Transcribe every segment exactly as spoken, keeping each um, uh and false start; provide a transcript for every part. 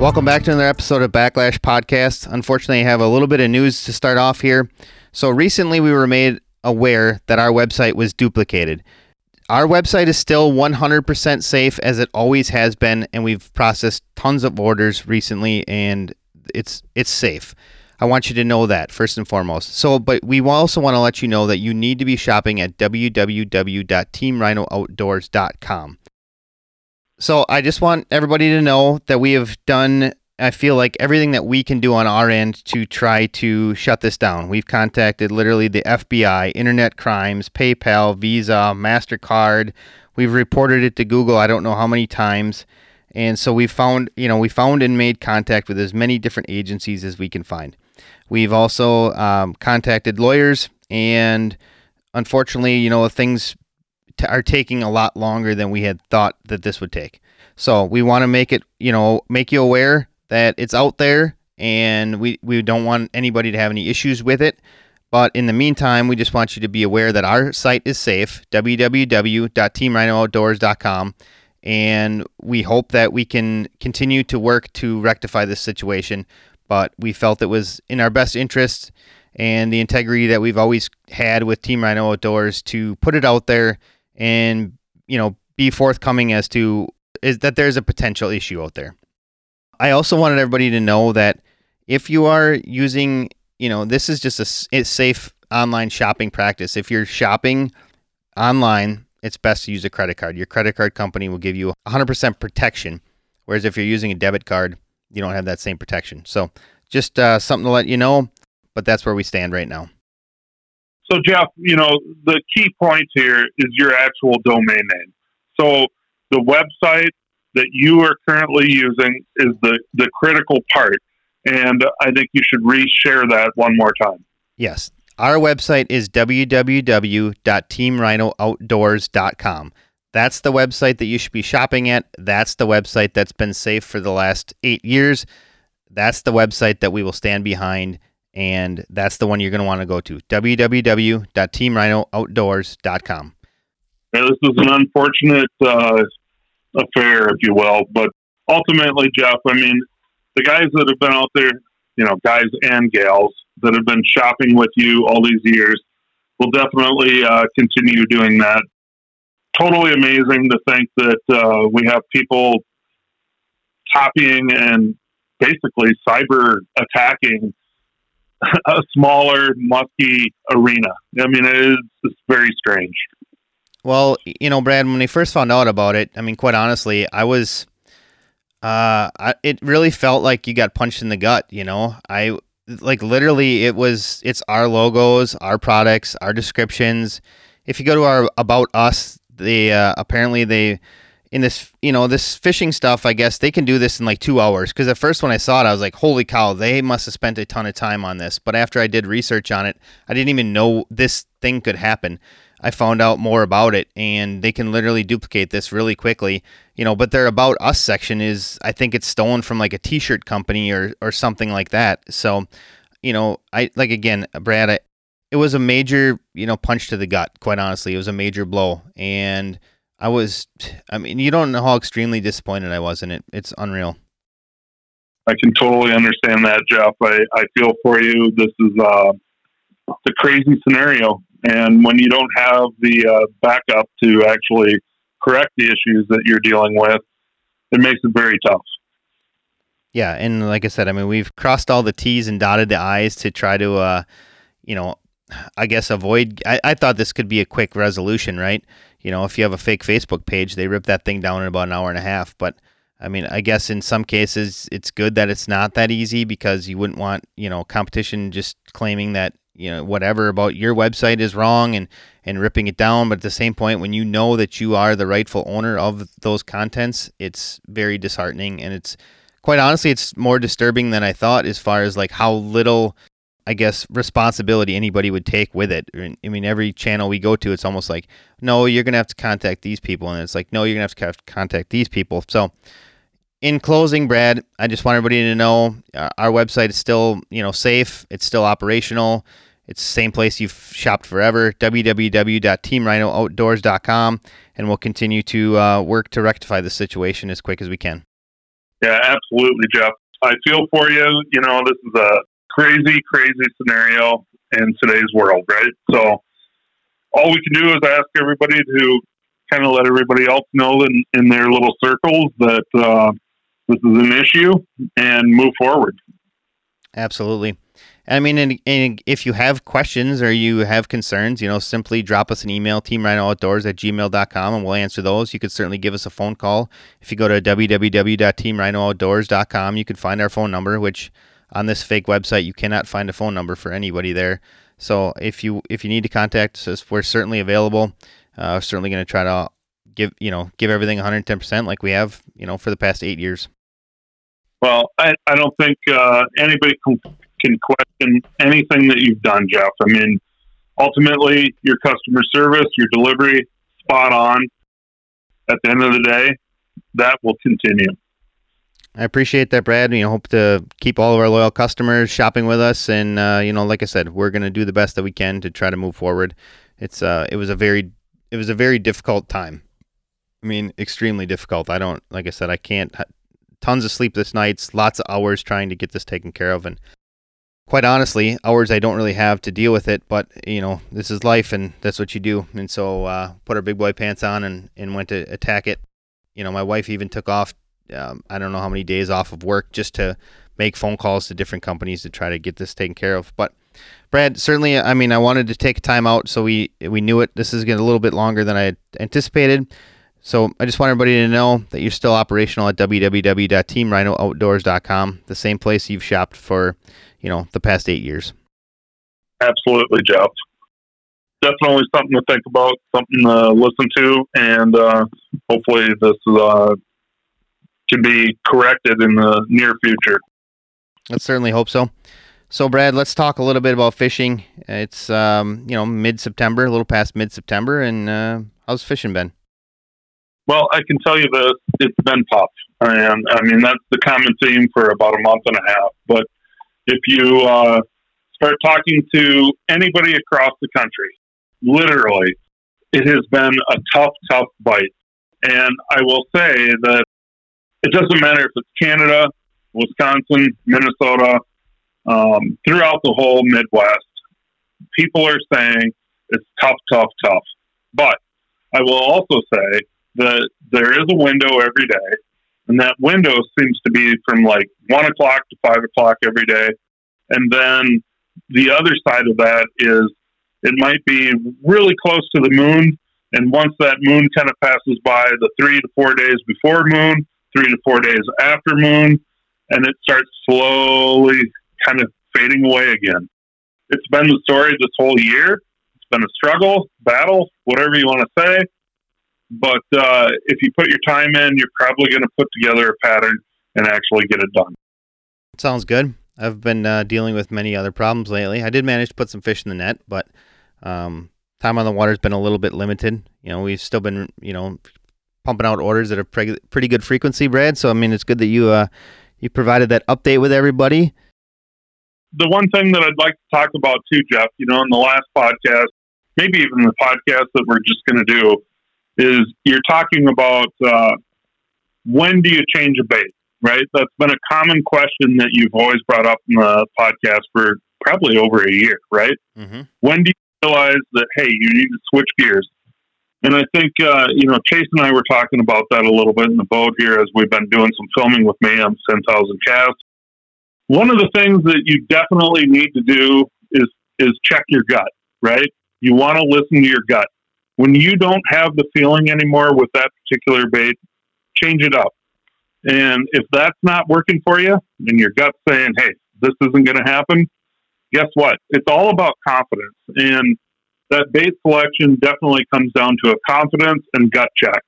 Welcome back to another episode of Backlash Podcast. Unfortunately, I have a little bit of news to start off here. So recently we were made aware that our website was duplicated. Our website is still one hundred percent safe as it always has been, and we've processed tons of orders recently, and it's it's safe. I want you to know that first and foremost. So, but we also want to let you know that you need to be shopping at w w w dot team rhino outdoors dot com. So I just want everybody to know that we have done, I feel like, everything that we can do on our end to try to shut this down. We've contacted literally the F B I, Internet Crimes, PayPal, Visa, MasterCard. We've reported it to Google I don't know how many times. And so we found, you know, we found and made contact with as many different agencies as we can find. We've also um, contacted lawyers, and unfortunately, you know, things t- are taking a lot longer than we had thought that this would take. So we want to make it, you know, make you aware that it's out there, and we, we don't want anybody to have any issues with it. But in the meantime, we just want you to be aware that our site is safe, w w w dot team rhino outdoors dot com. And we hope that we can continue to work to rectify this situation. But we felt it was in our best interest and the integrity that we've always had with Team Rhino Outdoors to put it out there and, you know, be forthcoming as to is that there's a potential issue out there. I also wanted everybody to know that if you are using, you know, this is just a, a safe online shopping practice. If you're shopping online, it's best to use a credit card. Your credit card company will give you one hundred percent protection, whereas if you're using a debit card, you don't have that same protection. So just uh, something to let you know, but that's where we stand right now. So, Jeff, you know, the key point here is your actual domain name. So the website that you are currently using is the, the critical part, and I think you should reshare that one more time. Yes. Our website is w w w dot team rhino outdoors dot com. That's the website that you should be shopping at. That's the website that's been safe for the last eight years. That's the website that we will stand behind, and that's the one you're going to want to go to, w w w dot team rhino outdoors dot com. Now, this is an unfortunate uh, affair, if you will, but ultimately, Jeff, I mean, the guys that have been out there, you know, guys and gals, that have been shopping with you all these years will definitely uh, continue doing that. Totally amazing to think that uh, we have people copying and basically cyber attacking a smaller, musky arena. I mean, it is it's very strange. Well, you know, Brad, when I first found out about it, I mean, quite honestly, I was, uh, I, it really felt like you got punched in the gut, you know? I, Like literally it was, it's our logos, our products, our descriptions. If you go to our About Us, they, uh, apparently they, in this, you know, this phishing stuff, I guess they can do this in like two hours. Cause at first when I saw it, I was like, holy cow, they must've spent a ton of time on this. But after I did research on it, I didn't even know this thing could happen. I found out more about it, and they can literally duplicate this really quickly, you know, but their About Us section is, I think it's stolen from like a t-shirt company or, or something like that. So, you know, I, like, again, Brad, I, it was a major, you know, punch to the gut, quite honestly. It was a major blow. And I was, I mean, you don't know how extremely disappointed I was in it. It's unreal. I can totally understand that, Jeff. I, I feel for you. This is uh, a crazy scenario. And when you don't have the uh, backup to actually correct the issues that you're dealing with, it makes it very tough. Yeah, and like I said, I mean, we've crossed all the T's and dotted the I's to try to, uh, you know, I guess avoid... I, I thought this could be a quick resolution, right? You know, if you have a fake Facebook page, they rip that thing down in about an hour and a half. But, I mean, I guess in some cases, it's good that it's not that easy, because you wouldn't want, you know, competition just claiming that, you know, whatever about your website is wrong and, and ripping it down. But at the same point, when you know that you are the rightful owner of those contents, it's very disheartening. And it's, quite honestly, it's more disturbing than I thought, as far as like how little, I guess, responsibility anybody would take with it. I mean, every channel we go to, it's almost like, no, you're going to have to contact these people. And it's like, no, you're going to have to contact these people. So in closing, Brad, I just want everybody to know uh, our website is still, you know, safe. It's still operational. It's the same place you've shopped forever, w w w dot team rhino outdoors dot com, and we'll continue to uh, work to rectify the situation as quick as we can. Yeah, absolutely, Jeff. I feel for you. You know, this is a crazy, crazy scenario in today's world, right? So all we can do is ask everybody to kind of let everybody else know in, in their little circles that uh, this is an issue and move forward. Absolutely. I mean, and, and if you have questions or you have concerns, you know, simply drop us an email, team rhino outdoors at gmail dot com, and we'll answer those. You could certainly give us a phone call. If you go to w w w dot team rhino outdoors dot com, you can find our phone number, which on this fake website, you cannot find a phone number for anybody there. So if you if you need to contact us, we're certainly available. Uh, we're certainly going to try to give, you know, give everything one hundred ten percent like we have, you know, for the past eight years. Well, I, I don't think uh, anybody can, can question anything that you've done, Jeff. I mean, ultimately, your customer service, your delivery, spot on. At the end of the day, that will continue. I appreciate that, Brad. We hope to keep all of our loyal customers shopping with us. And, uh, you know, like I said, we're going to do the best that we can to try to move forward. It's uh, it was a very it was a very difficult time. I mean, extremely difficult. I don't, like I said, I can't. Tons of sleepless nights, lots of hours trying to get this taken care of, and quite honestly, hours I don't really have to deal with it. But you know, this is life, and that's what you do. And so, uh, put our big boy pants on and, and went to attack it. You know, my wife even took off. Um, I don't know how many days off of work just to make phone calls to different companies to try to get this taken care of. But Brad, certainly, I mean, I wanted to take time out, so we we knew it. This is getting a little bit longer than I had anticipated. So I just want everybody to know that you're still operational at w w w dot team rhino outdoors dot com, the same place you've shopped for, you know, the past eight years. Absolutely, Jeff. Definitely something to think about, something to listen to, and uh, hopefully this uh, can be corrected in the near future. Let's certainly hope so. So, Brad, let's talk a little bit about fishing. It's, um, you know, mid-September, a little past mid-September, and uh, how's fishing been? Well, I can tell you this, it's been tough. And I mean, that's the common theme for about a month and a half. But if you uh, start talking to anybody across the country, literally, it has been a tough, tough bite. And I will say that it doesn't matter if it's Canada, Wisconsin, Minnesota, um, throughout the whole Midwest, people are saying it's tough, tough, tough. But I will also say that there is a window every day, and that window seems to be from like one o'clock to five o'clock every day. And then the other side of that is it might be really close to the moon. And once that moon kind of passes by, the three to four days before moon, three to four days after moon, and it starts slowly kind of fading away again. It's been the story this whole year. It's been a struggle, battle, whatever you want to say. But uh, if you put your time in, you're probably going to put together a pattern and actually get it done. Sounds good. I've been uh, dealing with many other problems lately. I did manage to put some fish in the net, but um, time on the water has been a little bit limited. You know, we've still been, you know, pumping out orders at a pre- pretty good frequency, Brad. So, I mean, it's good that you uh, you provided that update with everybody. The one thing that I'd like to talk about too, Jeff, you know, in the last podcast, maybe even the podcast that we're just going to do, is you're talking about uh, when do you change a bait, right? That's been a common question that you've always brought up in the podcast for probably over a year, right? Mm-hmm. When do you realize that, hey, you need to switch gears? And I think, uh, you know, Chase and I were talking about that a little bit in the boat here as we've been doing some filming with Mayhem's ten thousand Cast. One of the things that you definitely need to do is is check your gut, right? You want to listen to your gut. When you don't have the feeling anymore with that particular bait, change it up. And if that's not working for you, and your gut's saying, hey, this isn't going to happen, guess what? It's all about confidence. And that bait selection definitely comes down to a confidence and gut check.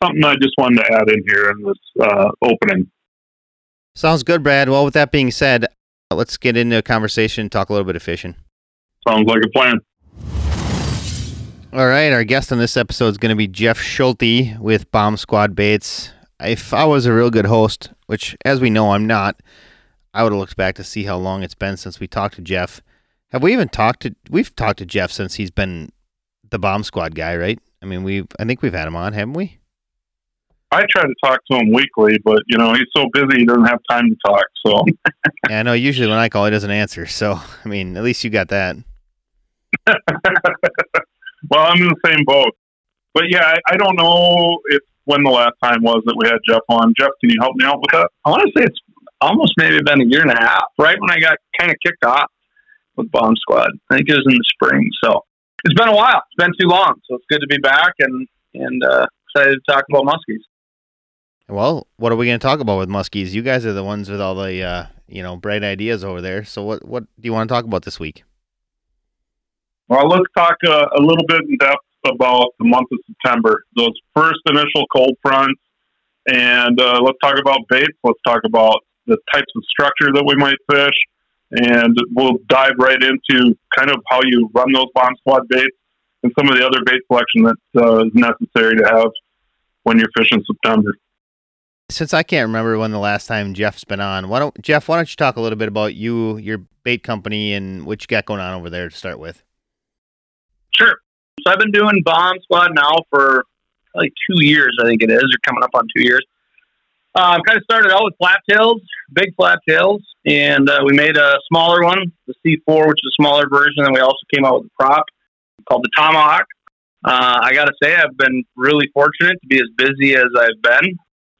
Something I just wanted to add in here in this uh, opening. Sounds good, Brad. Well, with that being said, let's get into a conversation and talk a little bit of fishing. Sounds like a plan. All right, our guest on this episode is going to be Jeff Schulte with Bomb Squad Baits. If I was a real good host, which, as we know, I'm not, I would have looked back to see how long it's been since we talked to Jeff. Have we even talked to... We've talked to Jeff since he's been the Bomb Squad guy, right? I mean, we I think we've had him on, haven't we? I try to talk to him weekly, but you know, he's so busy, he doesn't have time to talk. So yeah, I know usually when I call, he doesn't answer. So, I mean, at least you got that. Well, I'm in the same boat, but yeah, I, I don't know if when the last time was that we had Jeff on. Jeff, can you help me out with that? I want to say it's almost maybe been a year and a half, right when I got kind of kicked off with Bomb Squad. I think it was in the spring. So it's been a while. It's been too long. So it's good to be back and, and, uh, excited to talk about muskies. Well, what are we going to talk about with muskies? You guys are the ones with all the, uh, you know, bright ideas over there. So what, what do you want to talk about this week? Well, let's talk uh, a little bit in depth about the month of September, those first initial cold fronts. And uh, let's talk about baits. Let's talk about the types of structure that we might fish. And we'll dive right into kind of how you run those Bomb Squad baits and some of the other bait selection that uh, is necessary to have when you're fishing September. Since I can't remember when the last time Jeff's been on, why don't Jeff, why don't you talk a little bit about you, your bait company, and what you got going on over there to start with? Sure. So I've been doing Bomb Squad now for like two years, I think it is, or coming up on two years. Um, kind of started out with flat tails, big flat tails, and uh, we made a smaller one, the C four, which is a smaller version, and we also came out with a prop called the Tomahawk. Uh, I got to say, I've been really fortunate to be as busy as I've been.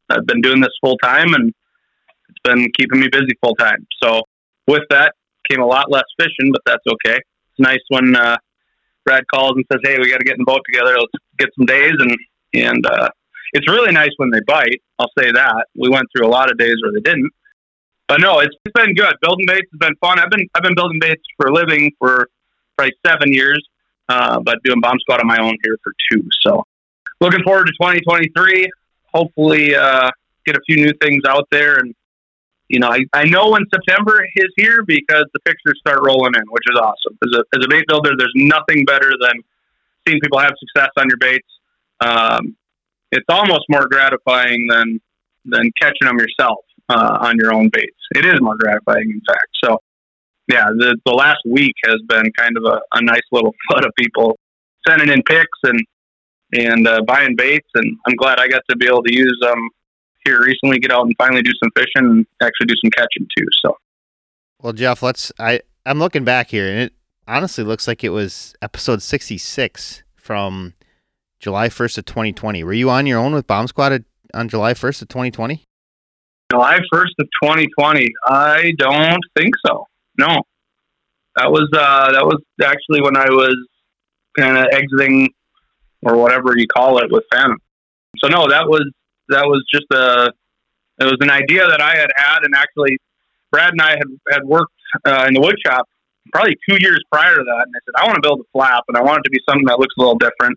I've been doing this full time, and it's been keeping me busy full time. So with that came a lot less fishing, but that's okay. It's nice when uh, Brad calls and says, hey, we got to get in the boat together. Let's get some days, and, and uh, it's really nice when they bite. I'll say that. We went through a lot of days where they didn't, but no, it's been good. Building baits has been fun. I've been I've been building baits for a living for probably seven years, uh, but doing Bomb Squad on my own here for two. So looking forward to twenty twenty-three. Hopefully uh, get a few new things out there, and you know, I, I know when September is here because the pictures start rolling in, which is awesome. As a as a bait builder, there's nothing better than seeing people have success on your baits. Um, it's almost more gratifying than than catching them yourself uh, on your own baits. It is more gratifying, in fact. So, yeah, the, the last week has been kind of a, a nice little flood of people sending in pics and and uh, buying baits, and I'm glad I got to be able to use them um, here recently, get out and finally do some fishing and actually do some catching, too. So, well, Jeff, let's. I, I'm looking back here, and it honestly looks like it was episode sixty-six from July first of twenty twenty. Were you on your own with Bomb Squad on July first of twenty twenty? July first of twenty twenty. I don't think so. No, that was, uh, that was actually when I was kind of exiting or whatever you call it with Phantom. So no, that was, that was just a, it was an idea that I had had. And actually Brad and I had, had worked uh, in the wood shop probably two years prior to that. And I said, I want to build a flap and I want it to be something that looks a little different.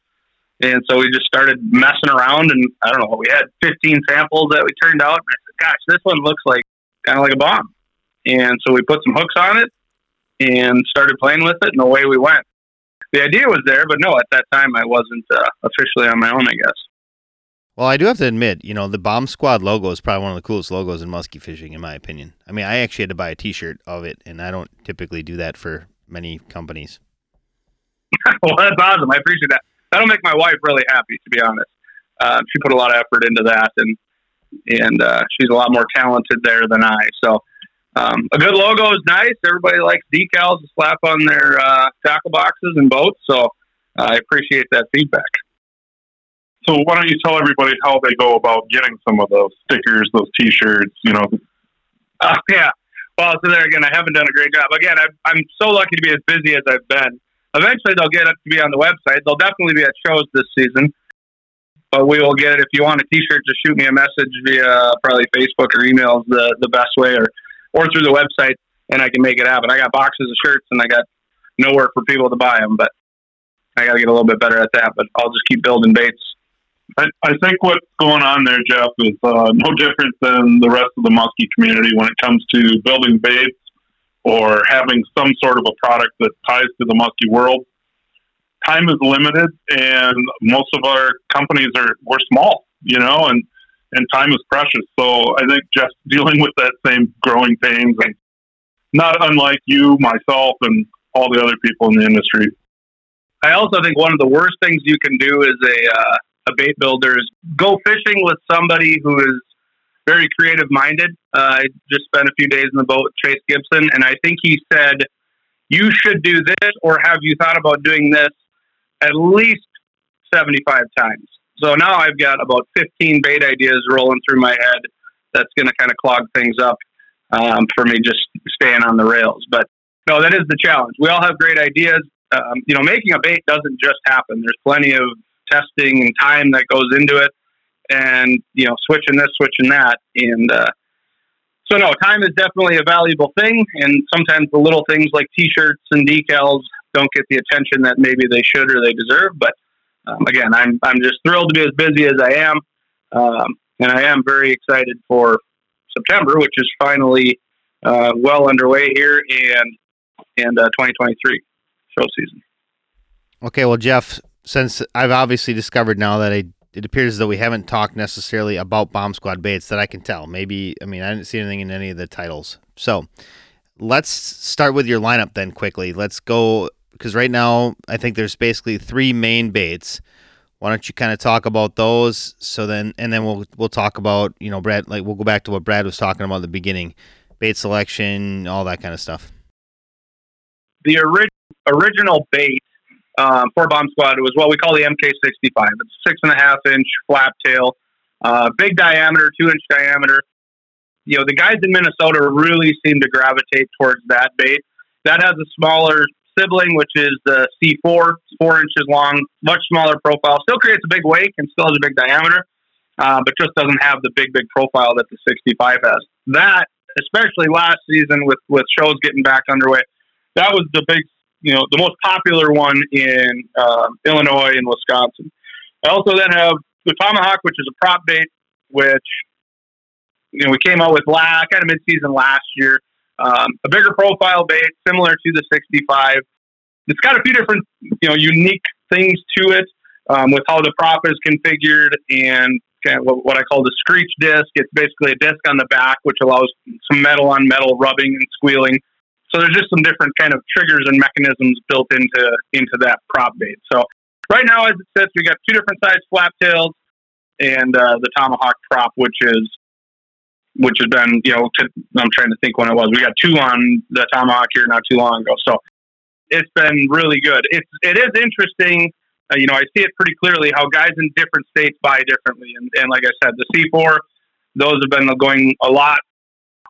And so we just started messing around, and I don't know, we had fifteen samples that we turned out, and I said, gosh, this one looks like kind of like a bomb. And so we put some hooks on it and started playing with it, and away we went. The idea was there, but no, at that time I wasn't uh, officially on my own, I guess. Well, I do have to admit, you know, the Bomb Squad logo is probably one of the coolest logos in musky fishing, in my opinion. I mean, I actually had to buy a T-shirt of it, and I don't typically do that for many companies. Well, that's awesome. I appreciate that. That'll make my wife really happy, to be honest. Uh, she put a lot of effort into that, and and uh, she's a lot more talented there than I. So um, a good logo is nice. Everybody likes decals to slap on their uh, tackle boxes and boats, so uh, I appreciate that feedback. So why don't you tell everybody how they go about getting some of those stickers, those T-shirts, you know? Uh, yeah. Well, so there again, I haven't done a great job. Again, I've, I'm so lucky to be as busy as I've been. Eventually, they'll get it to be on the website. They'll definitely be at shows this season. But we will get it. If you want a T-shirt, just shoot me a message via probably Facebook or email is the, the best way, or, or through the website, and I can make it happen. I got boxes of shirts, and I got nowhere for people to buy them, but I got to get a little bit better at that. But I'll just keep building baits. I, I think what's going on there, Jeff, is uh, no different than the rest of the muskie community when it comes to building baits or having some sort of a product that ties to the musky world. Time is limited, and most of our companies are, we're small, you know, and, and time is precious. So I think Jeff's dealing with that same growing pains, and not unlike you, myself, and all the other people in the industry. I also think one of the worst things you can do is a, uh, a bait builder is go fishing with somebody who is very creative minded. Uh, I just spent a few days in the boat with Chase Gibson, and I think he said, you should do this, or have you thought about doing this, at least seventy-five times. So now I've got about fifteen bait ideas rolling through my head that's going to kind of clog things up um, for me just staying on the rails. But no, that is the challenge. We all have great ideas. Um, you know, making a bait doesn't just happen. There's plenty of testing and time that goes into it, and, you know, switching this, switching that. And uh, so, no, time is definitely a valuable thing. And sometimes the little things like T-shirts and decals don't get the attention that maybe they should or they deserve. But um, again, I'm I'm just thrilled to be as busy as I am. Um, and I am very excited for September, which is finally uh, well underway here, and and uh, twenty twenty-three show season. Okay, well, Jeff, since I've obviously discovered now that I, it appears that we haven't talked necessarily about Bomb Squad Baits that I can tell. Maybe, I mean, I didn't see anything in any of the titles. So let's start with your lineup then quickly. Let's go, because right now I think there's basically three main baits. Why don't you kind of talk about those? So then, and then we'll we'll talk about, you know, Brad, like we'll go back to what Brad was talking about at the beginning, bait selection, all that kind of stuff. The orig- original bait um, for Bomb Squad was what we call the M K sixty-five. It's a six and a half inch flap tail, uh, big diameter, two inch diameter. You know, the guys in Minnesota really seem to gravitate towards that bait. That has a smaller sibling, which is the C four, four inches long, much smaller profile. Still creates a big wake and still has a big diameter, uh, but just doesn't have the big, big profile that the sixty-five has. That, especially last season with, with shows getting back underway, that was the big, you know, the most popular one in uh, Illinois and Wisconsin. I also then have the Tomahawk, which is a prop bait, which, you know, we came out with last, kind of mid-season last year. Um, a bigger profile bait, similar to the sixty-five. It's got a few different, you know, unique things to it um, with how the prop is configured and kind of what, what I call the screech disc. It's basically a disc on the back, which allows some metal on metal rubbing and squealing. So there's just some different kind of triggers and mechanisms built into into that prop bait. So right now, as it sits, we got two different size flap tails and uh, the Tomahawk prop, which is which has been, you know, t- I'm trying to think when it was. We got two on the Tomahawk here not too long ago. So it's been really good. It's, it is interesting. Uh, you know, I see it pretty clearly how guys in different states buy differently. And, and like I said, the C four, those have been going a lot.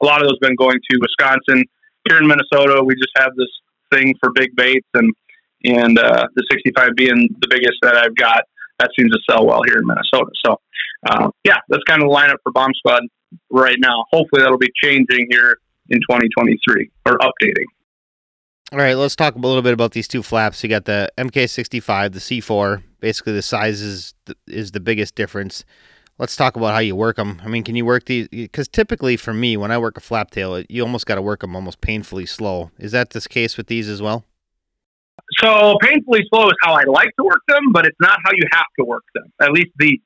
A lot of those have been going to Wisconsin. Here in Minnesota, we just have this thing for big baits, and and uh, the sixty-five being the biggest that I've got, that seems to sell well here in Minnesota. So, uh, yeah, that's kind of the lineup for Bomb Squad right now. Hopefully that'll be changing here in twenty twenty-three, or updating. All right, let's talk a little bit about these two flaps. You got the M K sixty-five, the C four. Basically, the size is the, is the biggest difference. Let's talk about how you work them. I mean, can you work these? Because typically for me, when I work a flap tail, you almost got to work them almost painfully slow. Is that this case with these as well? So painfully slow is how I like to work them, but it's not how you have to work them, at least these.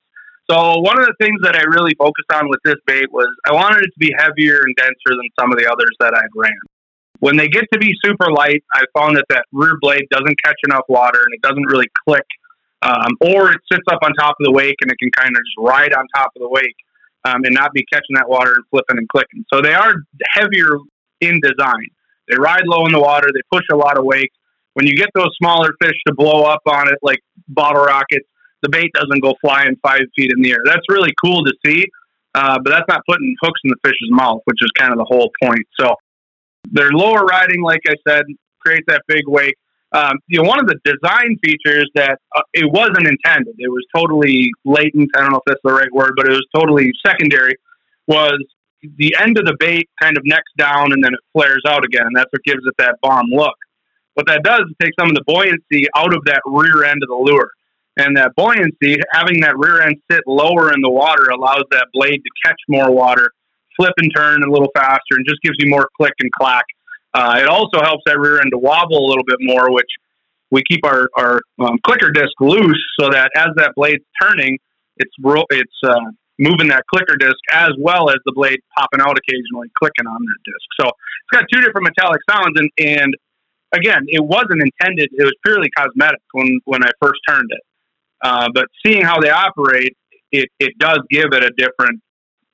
So one of the things that I really focused on with this bait was I wanted it to be heavier and denser than some of the others that I've ran. When they get to be super light, I found that that rear blade doesn't catch enough water and it doesn't really click. Um, or it sits up on top of the wake and it can kind of just ride on top of the wake um, and not be catching that water and flipping and clicking. So they are heavier in design. They ride low in the water. They push a lot of wake. When you get those smaller fish to blow up on it like bottle rockets, the bait doesn't go flying five feet in the air. That's really cool to see, uh, but that's not putting hooks in the fish's mouth, which is kind of the whole point. So they're lower riding, like I said, creates that big wake. Um, you know, one of the design features that uh, it wasn't intended, it was totally latent, I don't know if that's the right word, but it was totally secondary, was the end of the bait kind of necks down and then it flares out again. That's what gives it that bomb look. What that does is take some of the buoyancy out of that rear end of the lure. And that buoyancy, having that rear end sit lower in the water, allows that blade to catch more water, flip and turn a little faster, and just gives you more click and clack. Uh, it also helps that rear end to wobble a little bit more, which we keep our, our um, clicker disc loose so that as that blade's turning, it's ro- it's uh, moving that clicker disc as well as the blade popping out occasionally, clicking on that disc. So it's got two different metallic sounds, and, and again, it wasn't intended. It was purely cosmetic when, when I first turned it. Uh, but seeing how they operate, it, it does give it a different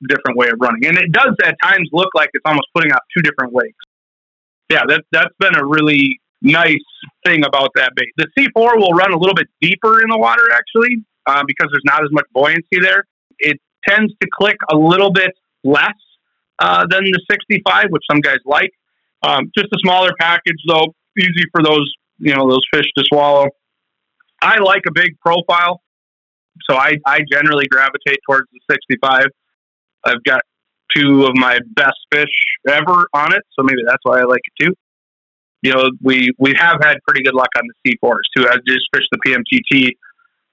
different way of running. And it does at times look like it's almost putting out two different wakes. Yeah, that, that's been a really nice thing about that bait. The C four will run a little bit deeper in the water, actually, uh, because there's not as much buoyancy there. It tends to click a little bit less uh, than the sixty-five, which some guys like. Um, just a smaller package, though, easy for those, you know, those fish to swallow. I like a big profile, so I, I generally gravitate towards the sixty-five. I've got two of my best fish ever on it, so maybe that's why I like it too. You know, we, we have had pretty good luck on the C fours too. I just fished the P M T T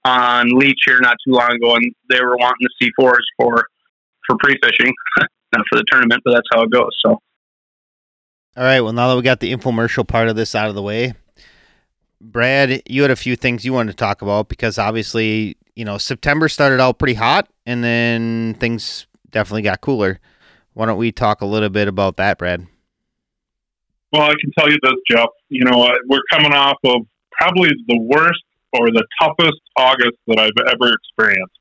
on Leech here not too long ago, and they were wanting the C fours for, for pre-fishing, not for the tournament, but that's how it goes. So, all right, well, now that we got the infomercial part of this out of the way, Brad, you had a few things you wanted to talk about because obviously, you know, September started out pretty hot and then things definitely got cooler. Why don't we talk a little bit about that, Brad? Well, I can tell you this, Jeff. You know, uh, we're coming off of probably the worst or the toughest August that I've ever experienced.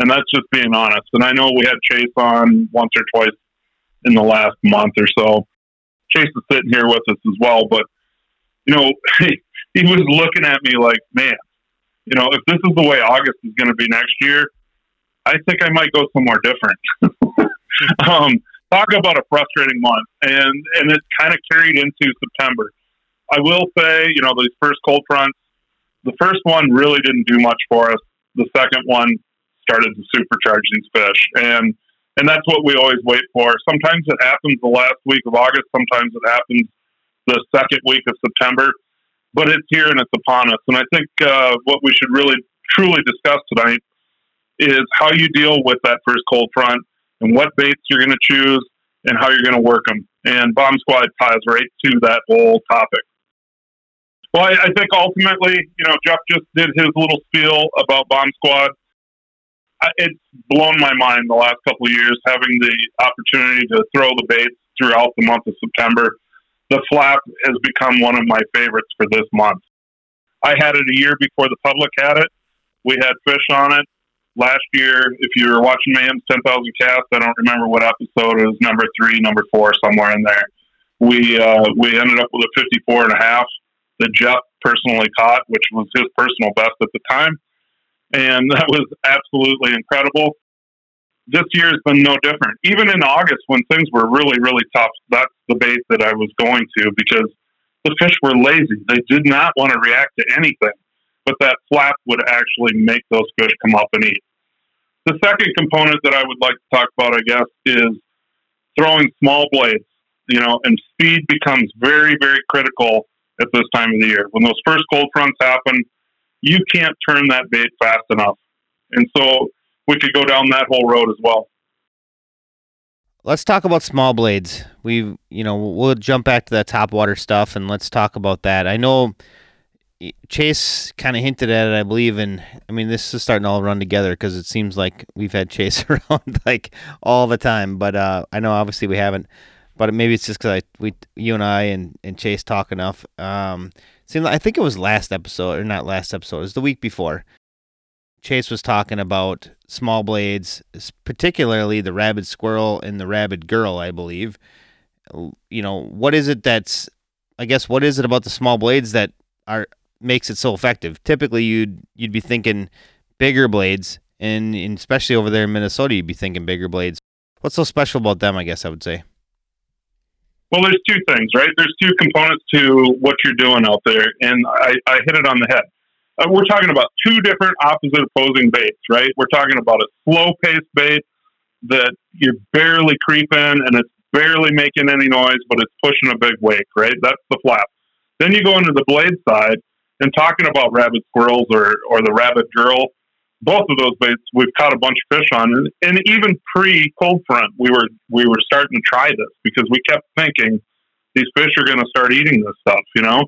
And that's just being honest. And I know we had Chase on once or twice in the last month or so. Chase is sitting here with us as well. But, you know, he was looking at me like, man, you know, if this is the way August is going to be next year, I think I might go somewhere different. um, talk about a frustrating month. And, and it kind of carried into September. I will say, you know, these first cold fronts, the first one really didn't do much for us. The second one started to supercharge these fish. And, and that's what we always wait for. Sometimes it happens the last week of August. Sometimes it happens the second week of September. But it's here and it's upon us. And I think uh, what we should really, truly discuss tonight is how you deal with that first cold front and what baits you're going to choose and how you're going to work them. And Bomb Squad ties right to that whole topic. Well, I, I think ultimately, you know, Jeff just did his little spiel about Bomb Squad. I, it's blown my mind the last couple of years, having the opportunity to throw the baits throughout the month of September. The flap has become one of my favorites for this month. I had it a year before the public had it. We had fish on it. Last year, if you were watching Mayhem's ten thousand Cast, I don't remember what episode, it was number three, number four, somewhere in there. We uh, we ended up with a fifty-four and a half that Jeff personally caught, which was his personal best at the time. And that was absolutely incredible. This year has been no different. Even in August, when things were really, really tough, that's the bait that I was going to because the fish were lazy. They did not want to react to anything. But that flap would actually make those fish come up and eat. The second component that I would like to talk about, I guess, is throwing small blades, you know, and speed becomes very, very critical at this time of the year. When those first cold fronts happen, you can't turn that bait fast enough. And so we could go down that whole road as well. Let's talk about small blades. We've, you know, we'll jump back to that topwater stuff and let's talk about that. I know Chase kind of hinted at it, I believe, and I mean this is starting to all run together because it seems like we've had Chase around like all the time, but uh, I know obviously we haven't, but maybe it's just because I we you and I and, and Chase talk enough. Um, seemed like, I think it was last episode or not last episode, it was the week before. Chase was talking about small blades, particularly the rabid squirrel and the rabid girl, I believe. You know what is it that's I guess what is it about the small blades that are makes it so effective? Typically you'd you'd be thinking bigger blades, and, and especially over there in Minnesota you'd be thinking bigger blades. What's so special about them, I guess I would say? Well, there's two things, right? There's two components to what you're doing out there, and I, I hit it on the head. Uh, we're talking about two different opposite opposing baits, right? We're talking about a slow-paced bait that you're barely creeping and it's barely making any noise, but it's pushing a big wake, right? That's the flap. Then you go into the blade side, and talking about rabid squirrels or, or the rabid girl, both of those baits we've caught a bunch of fish on. And, and even pre-cold front, we were we were starting to try this because we kept thinking these fish are going to start eating this stuff, you know?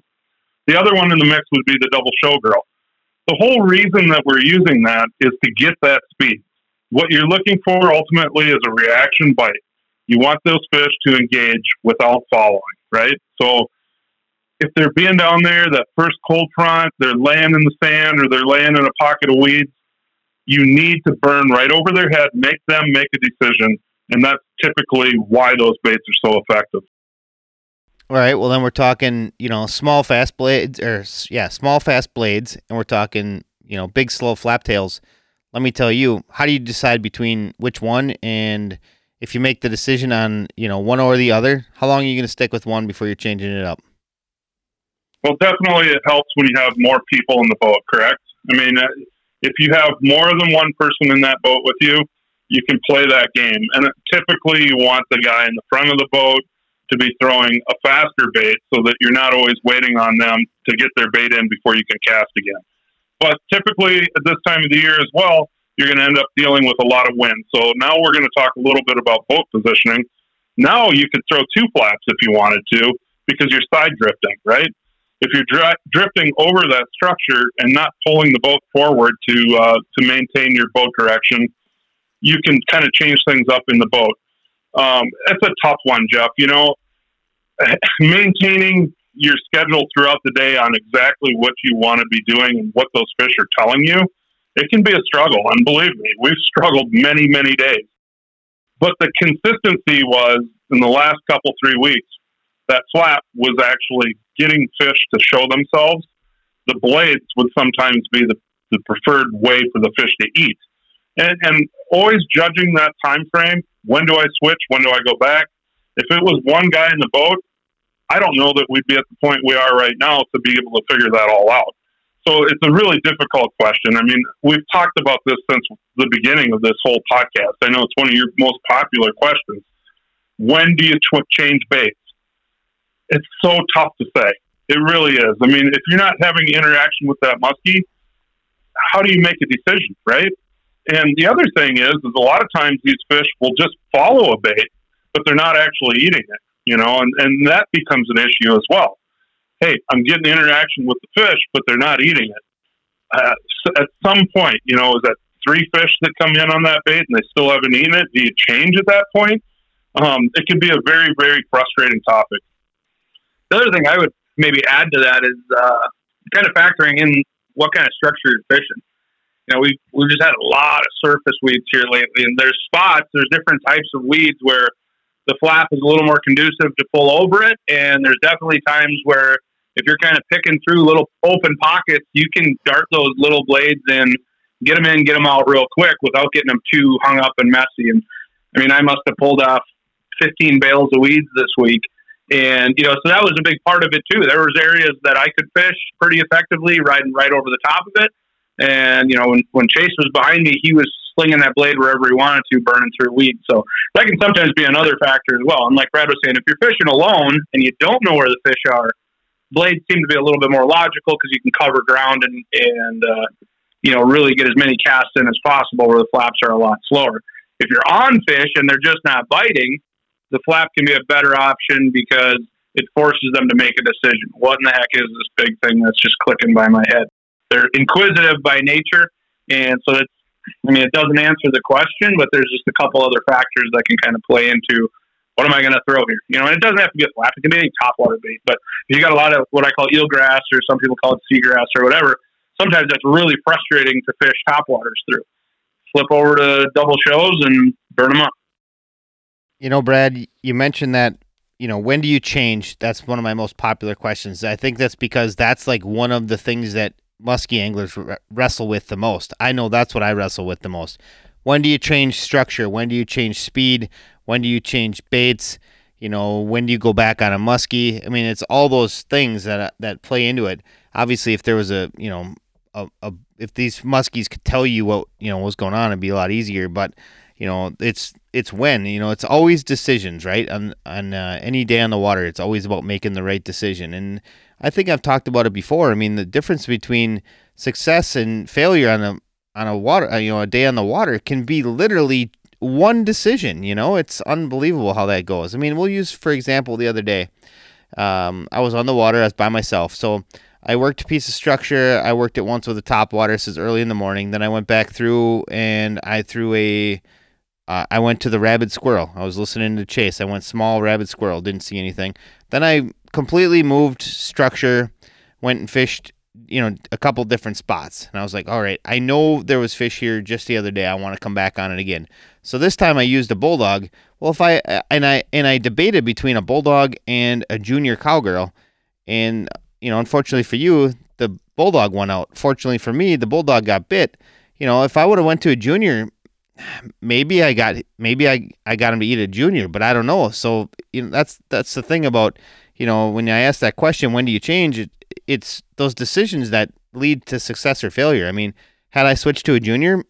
The other one in the mix would be the double show girl. The whole reason that we're using that is to get that speed. What you're looking for ultimately is a reaction bite. You want those fish to engage without following, right? So if they're being down there, that first cold front, they're laying in the sand or they're laying in a pocket of weeds, you need to burn right over their head, make them make a decision. And that's typically why those baits are so effective. All right. Well, then we're talking, you know, small, fast blades or yeah, small, fast blades. And we're talking, you know, big, slow flap tails. Let me tell you, how do you decide between which one? And if you make the decision on, you know, one or the other, how long are you going to stick with one before you're changing it up? Well, definitely it helps when you have more people in the boat, correct? I mean, if you have more than one person in that boat with you, you can play that game. And typically you want the guy in the front of the boat to be throwing a faster bait so that you're not always waiting on them to get their bait in before you can cast again. But typically at this time of the year as well, you're going to end up dealing with a lot of wind. So now we're going to talk a little bit about boat positioning. Now you could throw two flaps if you wanted to because you're side drifting, right? If you're dri- drifting over that structure and not pulling the boat forward to uh, to maintain your boat direction, you can kind of change things up in the boat. Um, it's a tough one, Jeff. You know, maintaining your schedule throughout the day on exactly what you want to be doing and what those fish are telling you, it can be a struggle. And believe me, we've struggled many, many days. But the consistency was, in the last couple, three weeks, that flap was actually getting fish to show themselves. The blades would sometimes be the, the preferred way for the fish to eat. And, and always judging that time frame, when do I switch, when do I go back? If it was one guy in the boat, I don't know that we'd be at the point we are right now to be able to figure that all out. So it's a really difficult question. I mean, we've talked about this since the beginning of this whole podcast. I know it's one of your most popular questions. When do you tw- change baits? It's so tough to say. It really is. I mean, if you're not having interaction with that muskie, how do you make a decision, right? And the other thing is, is a lot of times these fish will just follow a bait, but they're not actually eating it, you know, and, and that becomes an issue as well. Hey, I'm getting interaction with the fish, but they're not eating it. Uh, so at some point, you know, is that three fish that come in on that bait and they still haven't eaten it? Do you change at that point? Um, it can be a very, very frustrating topic. The other thing I would maybe add to that is uh, kind of factoring in what kind of structure you're fishing. You know, we've, we've just had a lot of surface weeds here lately, and there's spots, there's different types of weeds where the flap is a little more conducive to pull over it, and there's definitely times where if you're kind of picking through little open pockets, you can dart those little blades and get them in, get them out real quick without getting them too hung up and messy. And I mean, I must have pulled off fifteen bales of weeds this week. And, you know, so that was a big part of it too. There was areas that I could fish pretty effectively riding right over the top of it. And, you know, when, when Chase was behind me, he was slinging that blade wherever he wanted to, burning through weeds. So that can sometimes be another factor as well. And like Brad was saying, if you're fishing alone and you don't know where the fish are, blades seem to be a little bit more logical because you can cover ground and, and uh, you know, really get as many casts in as possible where the flaps are a lot slower. If you're on fish and they're just not biting, the flap can be a better option because it forces them to make a decision. What in the heck is this big thing that's just clicking by my head? They're inquisitive by nature, and so it's, I mean, it doesn't answer the question, but there's just a couple other factors that can kind of play into what am I going to throw here? You know, and it doesn't have to be a flap. It can be any topwater bait, but if you got a lot of what I call eelgrass, or some people call it seagrass or whatever, sometimes that's really frustrating to fish topwaters through. Flip over to double shows and burn them up. You know, Brad, you mentioned that, you know, when do you change? That's one of my most popular questions. I think that's because that's like one of the things that musky anglers re- wrestle with the most. I know that's what I wrestle with the most. When do you change structure? When do you change speed? When do you change baits? You know, when do you go back on a muskie? I mean, it's all those things that that play into it. Obviously, if there was a, you know, a, a if these muskies could tell you what, you know, what's going on, it'd be a lot easier. But, you know, it's it's when, you know, it's always decisions, right? On on uh, any day on the water, it's always about making the right decision. And I think I've talked about it before. I mean, the difference between success and failure on a on a water, you know, a day on the water can be literally one decision. You know, it's unbelievable how that goes. I mean, we'll use, for example, the other day, um, I was on the water, I was by myself. So I worked a piece of structure. I worked it once with a topwater. This is early in the morning. Then I went back through and I threw a, uh, I went to the rabid squirrel. I was listening to Chase. I went small rabid squirrel, didn't see anything. Then I completely moved structure, went and fished, you know, a couple different spots. And I was like, all right, I know there was fish here just the other day. I want to come back on it again. So this time I used a bulldog. Well, if I, and I, and I debated between a bulldog and a junior cowgirl. And, you know, unfortunately for you, the bulldog went out. Fortunately for me, the bulldog got bit. You know, if I would have went to a junior, maybe I got, maybe I, I got him to eat a junior, but I don't know. So, you know, that's, that's the thing about, you know, when I asked that question, when do you change it? It's those decisions that lead to success or failure. I mean, had I switched to a junior,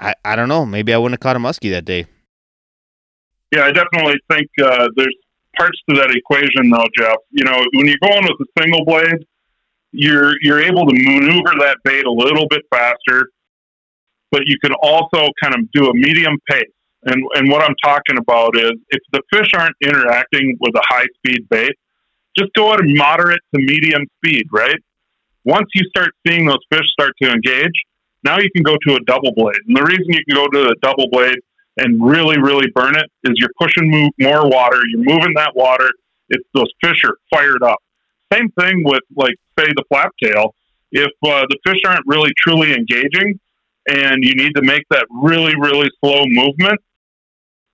I, I don't know. Maybe I wouldn't have caught a muskie that day. Yeah, I definitely think uh, there's parts to that equation, though, Jeff. You know, when you're going with a single blade, you're you're able to maneuver that bait a little bit faster, but you can also kind of do a medium pace. And and what I'm talking about is if the fish aren't interacting with a high-speed bait, just go at a moderate to medium speed, right? Once you start seeing those fish start to engage, now you can go to a double blade. And the reason you can go to a double blade and really, really burn it is you're pushing move, more water. You're moving that water. It's those fish are fired up. Same thing with, like, say, the flaptail. If uh, the fish aren't really truly engaging and you need to make that really, really slow movement,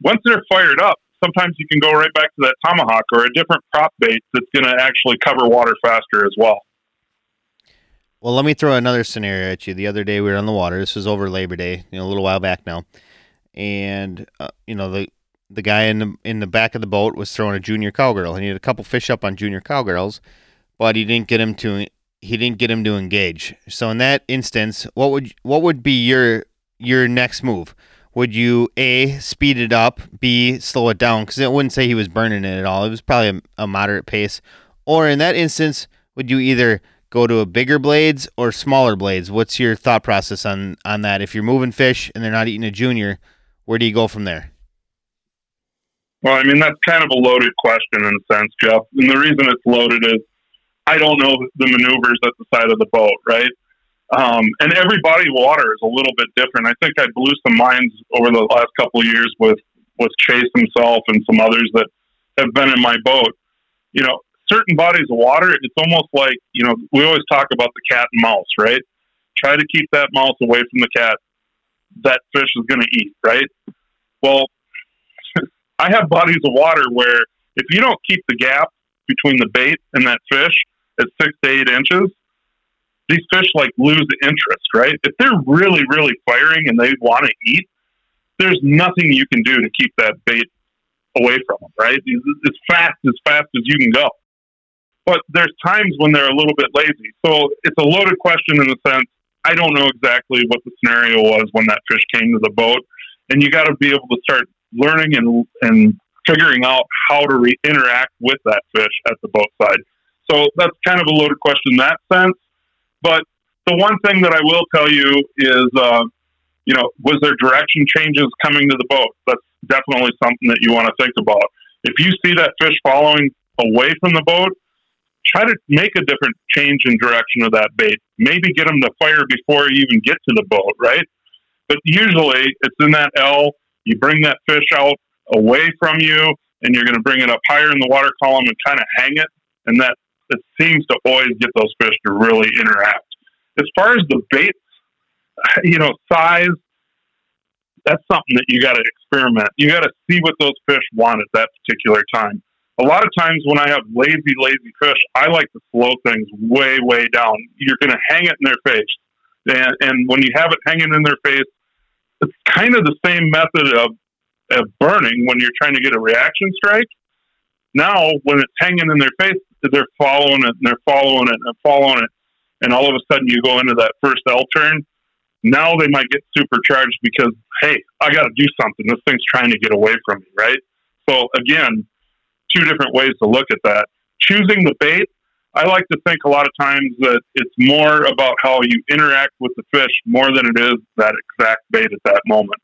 once they're fired up, sometimes you can go right back to that tomahawk or a different prop bait that's going to actually cover water faster as well. Well, let me throw another scenario at you. The other day we were on the water. This was over Labor Day, you know, a little while back now. And, uh, you know, the the guy in the in the back of the boat was throwing a junior cowgirl. And he had a couple fish up on junior cowgirls, but he didn't get him to he didn't get him to engage. So in that instance, what would what would be your your next move? Would you, A, speed it up, B, slow it down? Because it wouldn't say he was burning it at all. It was probably a, a moderate pace. Or in that instance, would you either go to a bigger blades or smaller blades? What's your thought process on, on that? If you're moving fish and they're not eating a junior, where do you go from there? Well, I mean, that's kind of a loaded question in a sense, Jeff. And the reason it's loaded is I don't know the maneuvers at the side of the boat, right? Um, and every body of water is a little bit different. I think I blew some minds over the last couple of years with, with Chase himself and some others that have been in my boat. You know, certain bodies of water, it's almost like, you know, we always talk about the cat and mouse, right? Try to keep that mouse away from the cat. That fish is going to eat, right? Well, I have bodies of water where if you don't keep the gap between the bait and that fish at six to eight inches, these fish, like, lose interest, right? If they're really, really firing and they want to eat, there's nothing you can do to keep that bait away from them, right? It's fast, as fast as you can go. But there's times when they're a little bit lazy. So it's a loaded question in the sense, I don't know exactly what the scenario was when that fish came to the boat. And you got to be able to start learning and, and figuring out how to re- interact with that fish at the boat side. So that's kind of a loaded question in that sense. But the one thing that I will tell you is, uh, you know, was there direction changes coming to the boat? That's definitely something that you want to think about. If you see that fish following away from the boat, try to make a different change in direction of that bait. Maybe get them to fire before you even get to the boat, right? But usually it's in that L, you bring that fish out away from you, and you're going to bring it up higher in the water column and kind of hang it, and that it seems to always get those fish to really interact. As far as the baits, you know, size, that's something that you got to experiment. You got to see what those fish want at that particular time. A lot of times when I have lazy, lazy fish, I like to slow things way, way down. You're going to hang it in their face. And, and when you have it hanging in their face, it's kind of the same method of, of burning when you're trying to get a reaction strike. Now, when it's hanging in their face, they're following it, and they're following it, and they're following it, and all of a sudden you go into that first L-turn. Now they might get supercharged because, hey, I got to do something. This thing's trying to get away from me, right? So, again, two different ways to look at that. Choosing the bait, I like to think a lot of times that it's more about how you interact with the fish more than it is that exact bait at that moment.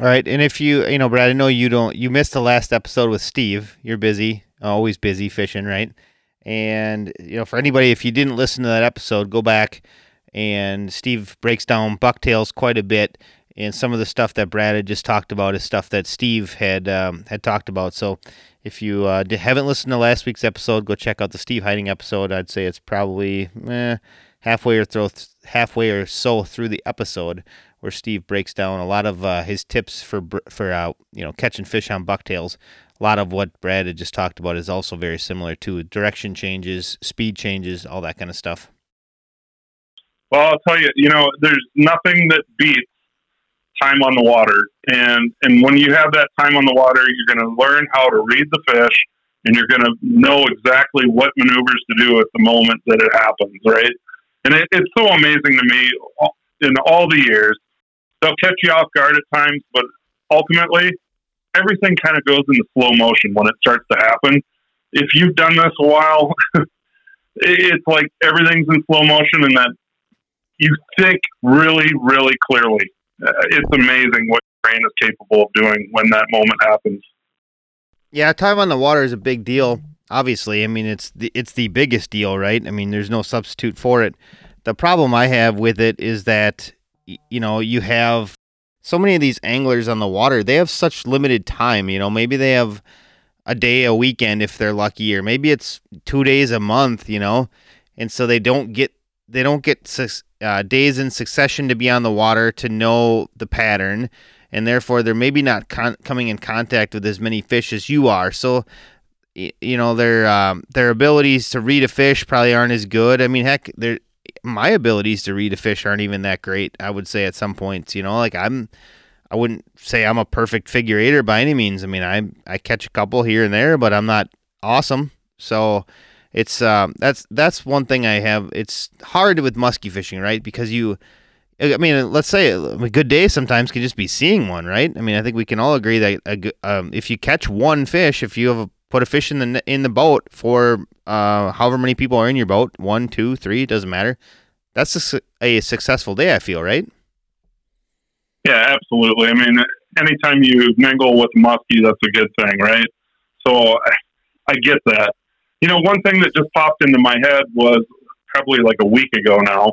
All right, and if you, you know, Brad, I know you don't, you missed the last episode with Steve. You're busy, always busy fishing, right? And, you know, for anybody, if you didn't listen to that episode, go back, and Steve breaks down bucktails quite a bit and some of the stuff that Brad had just talked about is stuff that Steve had um, had talked about. So if you uh, haven't listened to last week's episode, go check out the Steve Heiding episode. I'd say it's probably eh, halfway or through, halfway or so through the episode, where Steve breaks down a lot of uh, his tips for for uh, you know, catching fish on bucktails. A lot of what Brad had just talked about is also very similar to direction changes, speed changes, all that kind of stuff. Well, I'll tell you, you know, there's nothing that beats time on the water. And and when you have that time on the water, you're going to learn how to read the fish, and you're going to know exactly what maneuvers to do at the moment that it happens, right? And it, it's so amazing to me, in all the years, they'll catch you off guard at times, but ultimately, everything kind of goes into slow motion when it starts to happen. If you've done this a while, it's like everything's in slow motion, and that you think really, really clearly. Uh, it's amazing what your brain is capable of doing when that moment happens. Yeah, time on the water is a big deal, obviously. I mean, it's the, it's the biggest deal, right? I mean, there's no substitute for it. The problem I have with it is that, you know, you have so many of these anglers on the water, they have such limited time. You know, maybe they have a day, a weekend if they're lucky, or maybe it's two days a month, you know, and so they don't get, they don't get uh, days in succession to be on the water to know the pattern, and therefore they're maybe not con- coming in contact with as many fish as you are. So, you know, their um, their abilities to read a fish probably aren't as good. I mean, heck, they're my abilities to read a fish aren't even that great, I would say, at some points. You know, like I'm, I wouldn't say I'm a perfect figure eighter by any means. I mean, I I catch a couple here and there, but I'm not awesome. So it's um, that's that's one thing I have. It's hard with musky fishing, right? Because you, I mean, let's say a good day sometimes can just be seeing one, right? I mean, I think we can all agree that a, um, if you catch one fish, if you have a, put a fish in the in the boat for uh, however many people are in your boat, one, two, three, doesn't matter. That's a, su- a successful day, I feel, right? Yeah, absolutely. I mean, anytime you mingle with muskie, that's a good thing, right? So I get that. You know, one thing that just popped into my head was probably like a week ago now.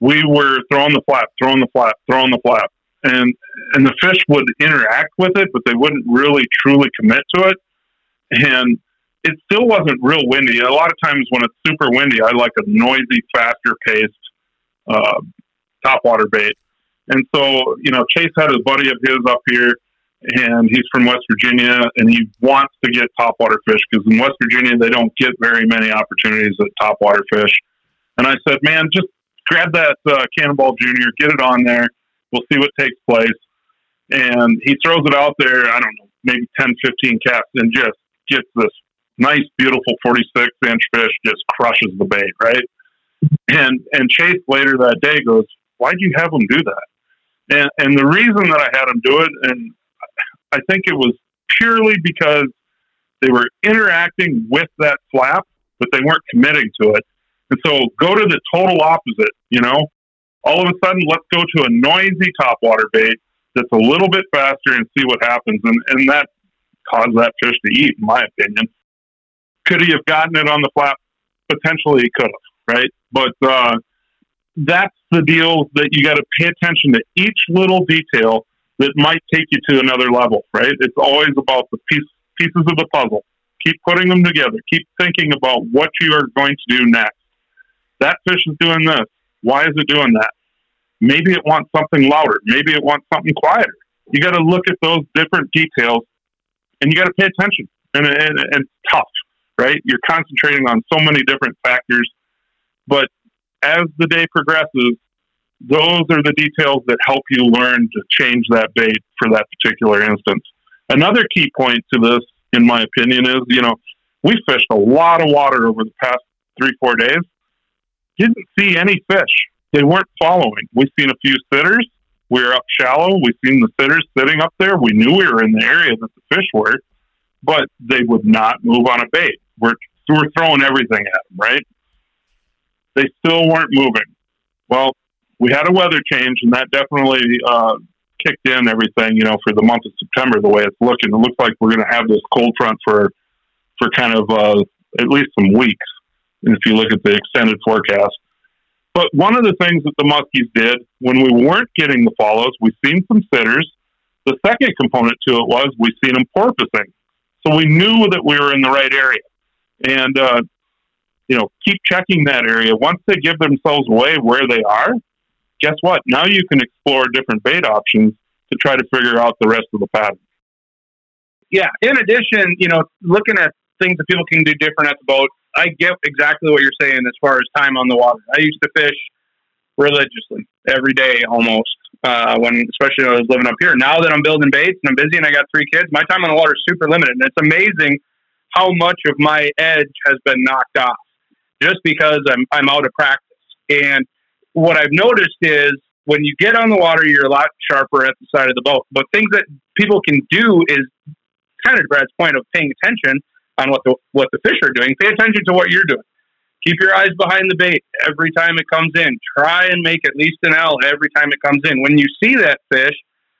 We were throwing the flap, throwing the flap, throwing the flap, and and the fish would interact with it, but they wouldn't really truly commit to it. And it still wasn't real windy. A lot of times when it's super windy, I like a noisy, faster-paced uh, topwater bait. And so, you know, Chase had a buddy of his up here, and he's from West Virginia, and he wants to get topwater fish because in West Virginia, they don't get very many opportunities at topwater fish. And I said, man, just grab that uh, Cannonball Junior, get it on there. We'll see what takes place. And he throws it out there, I don't know, maybe ten, fifteen casts, and just gets this nice, beautiful forty-six inch fish, just crushes the bait, right? And and Chase later that day goes, why'd you have him do that? And and the reason that I had him do it, and I think it was purely because they were interacting with that flap, but they weren't committing to it. And so go to the total opposite, you know? All of a sudden, let's go to a noisy topwater bait that's a little bit faster and see what happens. And, and that cause that fish to eat, in my opinion. Could he have gotten it on the flap? Potentially he could have, right? But uh, that's the deal, that you got to pay attention to each little detail that might take you to another level, right? It's always about the piece, pieces of the puzzle. Keep putting them together. Keep thinking about what you are going to do next. That fish is doing this. Why is it doing that? Maybe it wants something louder. Maybe it wants something quieter. You got to look at those different details. And you got to pay attention, and, and, and it's tough, right? You're concentrating on so many different factors. But as the day progresses, those are the details that help you learn to change that bait for that particular instance. Another key point to this, in my opinion, is, you know, we fished a lot of water over the past three, four days. Didn't see any fish. They weren't following. We seen a few sitters. We were up shallow. We seen the sitters sitting up there. We knew we were in the area that the fish were, but they would not move on a bait. We're, we're throwing everything at them, right? They still weren't moving. Well, we had a weather change, and that definitely uh, kicked in everything, you know, for the month of September, the way it's looking. It looks like we're going to have this cold front for, for kind of uh, at least some weeks, if you look at the extended forecast. But one of the things that the muskies did when we weren't getting the follows, we seen some sitters. The second component to it was we seen them porpoising. So we knew that we were in the right area. And, uh, you know, keep checking that area. Once they give themselves away where they are, guess what? Now you can explore different bait options to try to figure out the rest of the pattern. Yeah. In addition, you know, looking at things that people can do different at the boat, I get exactly what you're saying as far as time on the water. I used to fish religiously every day almost, uh, when, especially when I was living up here. Now that I'm building baits and I'm busy and I got three kids, my time on the water is super limited. And it's amazing how much of my edge has been knocked off just because I'm, I'm out of practice. And what I've noticed is when you get on the water, you're a lot sharper at the side of the boat. But things that people can do is kind of Brad's point of paying attention on what the what the fish are doing. Pay attention to what you're doing. Keep your eyes behind the bait every time it comes in. Try and make at least an L every time it comes in. When you see that fish,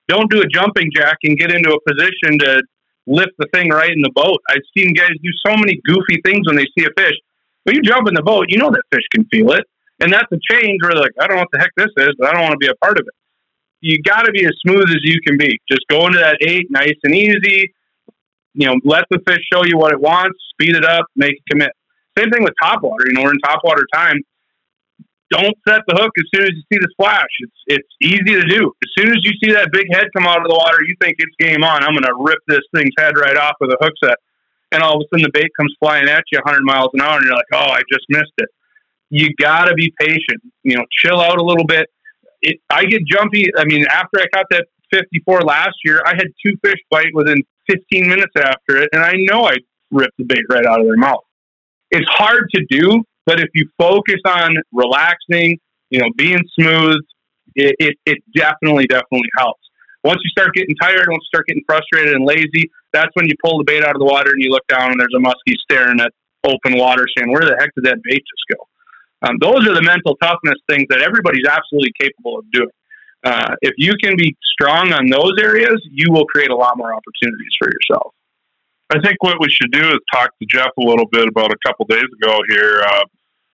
don't do a jumping jack and get into a position to lift the thing right in the boat. I've seen guys do so many goofy things when they see a fish. When you jump in the boat, you know that fish can feel it. And that's a change where they're like, I don't know what the heck this is, but I don't want to be a part of it. You got to be as smooth as you can be. Just go into that eight, nice and easy. You know, let the fish show you what it wants, speed it up, make it commit. Same thing with topwater. You know, we're in topwater time. Don't set the hook as soon as you see the splash. It's it's easy to do. As soon as you see that big head come out of the water, you think it's game on. I'm going to rip this thing's head right off with a hook set. And all of a sudden the bait comes flying at you one hundred miles an hour, and you're like, oh, I just missed it. You got to be patient. You know, chill out a little bit. It, I get jumpy. I mean, after I caught that fifty-four last year, I had two fish bite within fifteen minutes after it, and I know I ripped the bait right out of their mouth. It's hard to do, but if you focus on relaxing, you know, being smooth, it, it, it definitely, definitely helps. Once you start getting tired, once you start getting frustrated and lazy, that's when you pull the bait out of the water and you look down and there's a muskie staring at open water saying, where the heck did that bait just go? Um, those are the mental toughness things that everybody's absolutely capable of doing. Uh, if you can be strong on those areas, you will create a lot more opportunities for yourself. I think what we should do is talk to Jeff a little bit about a couple days ago here. Uh,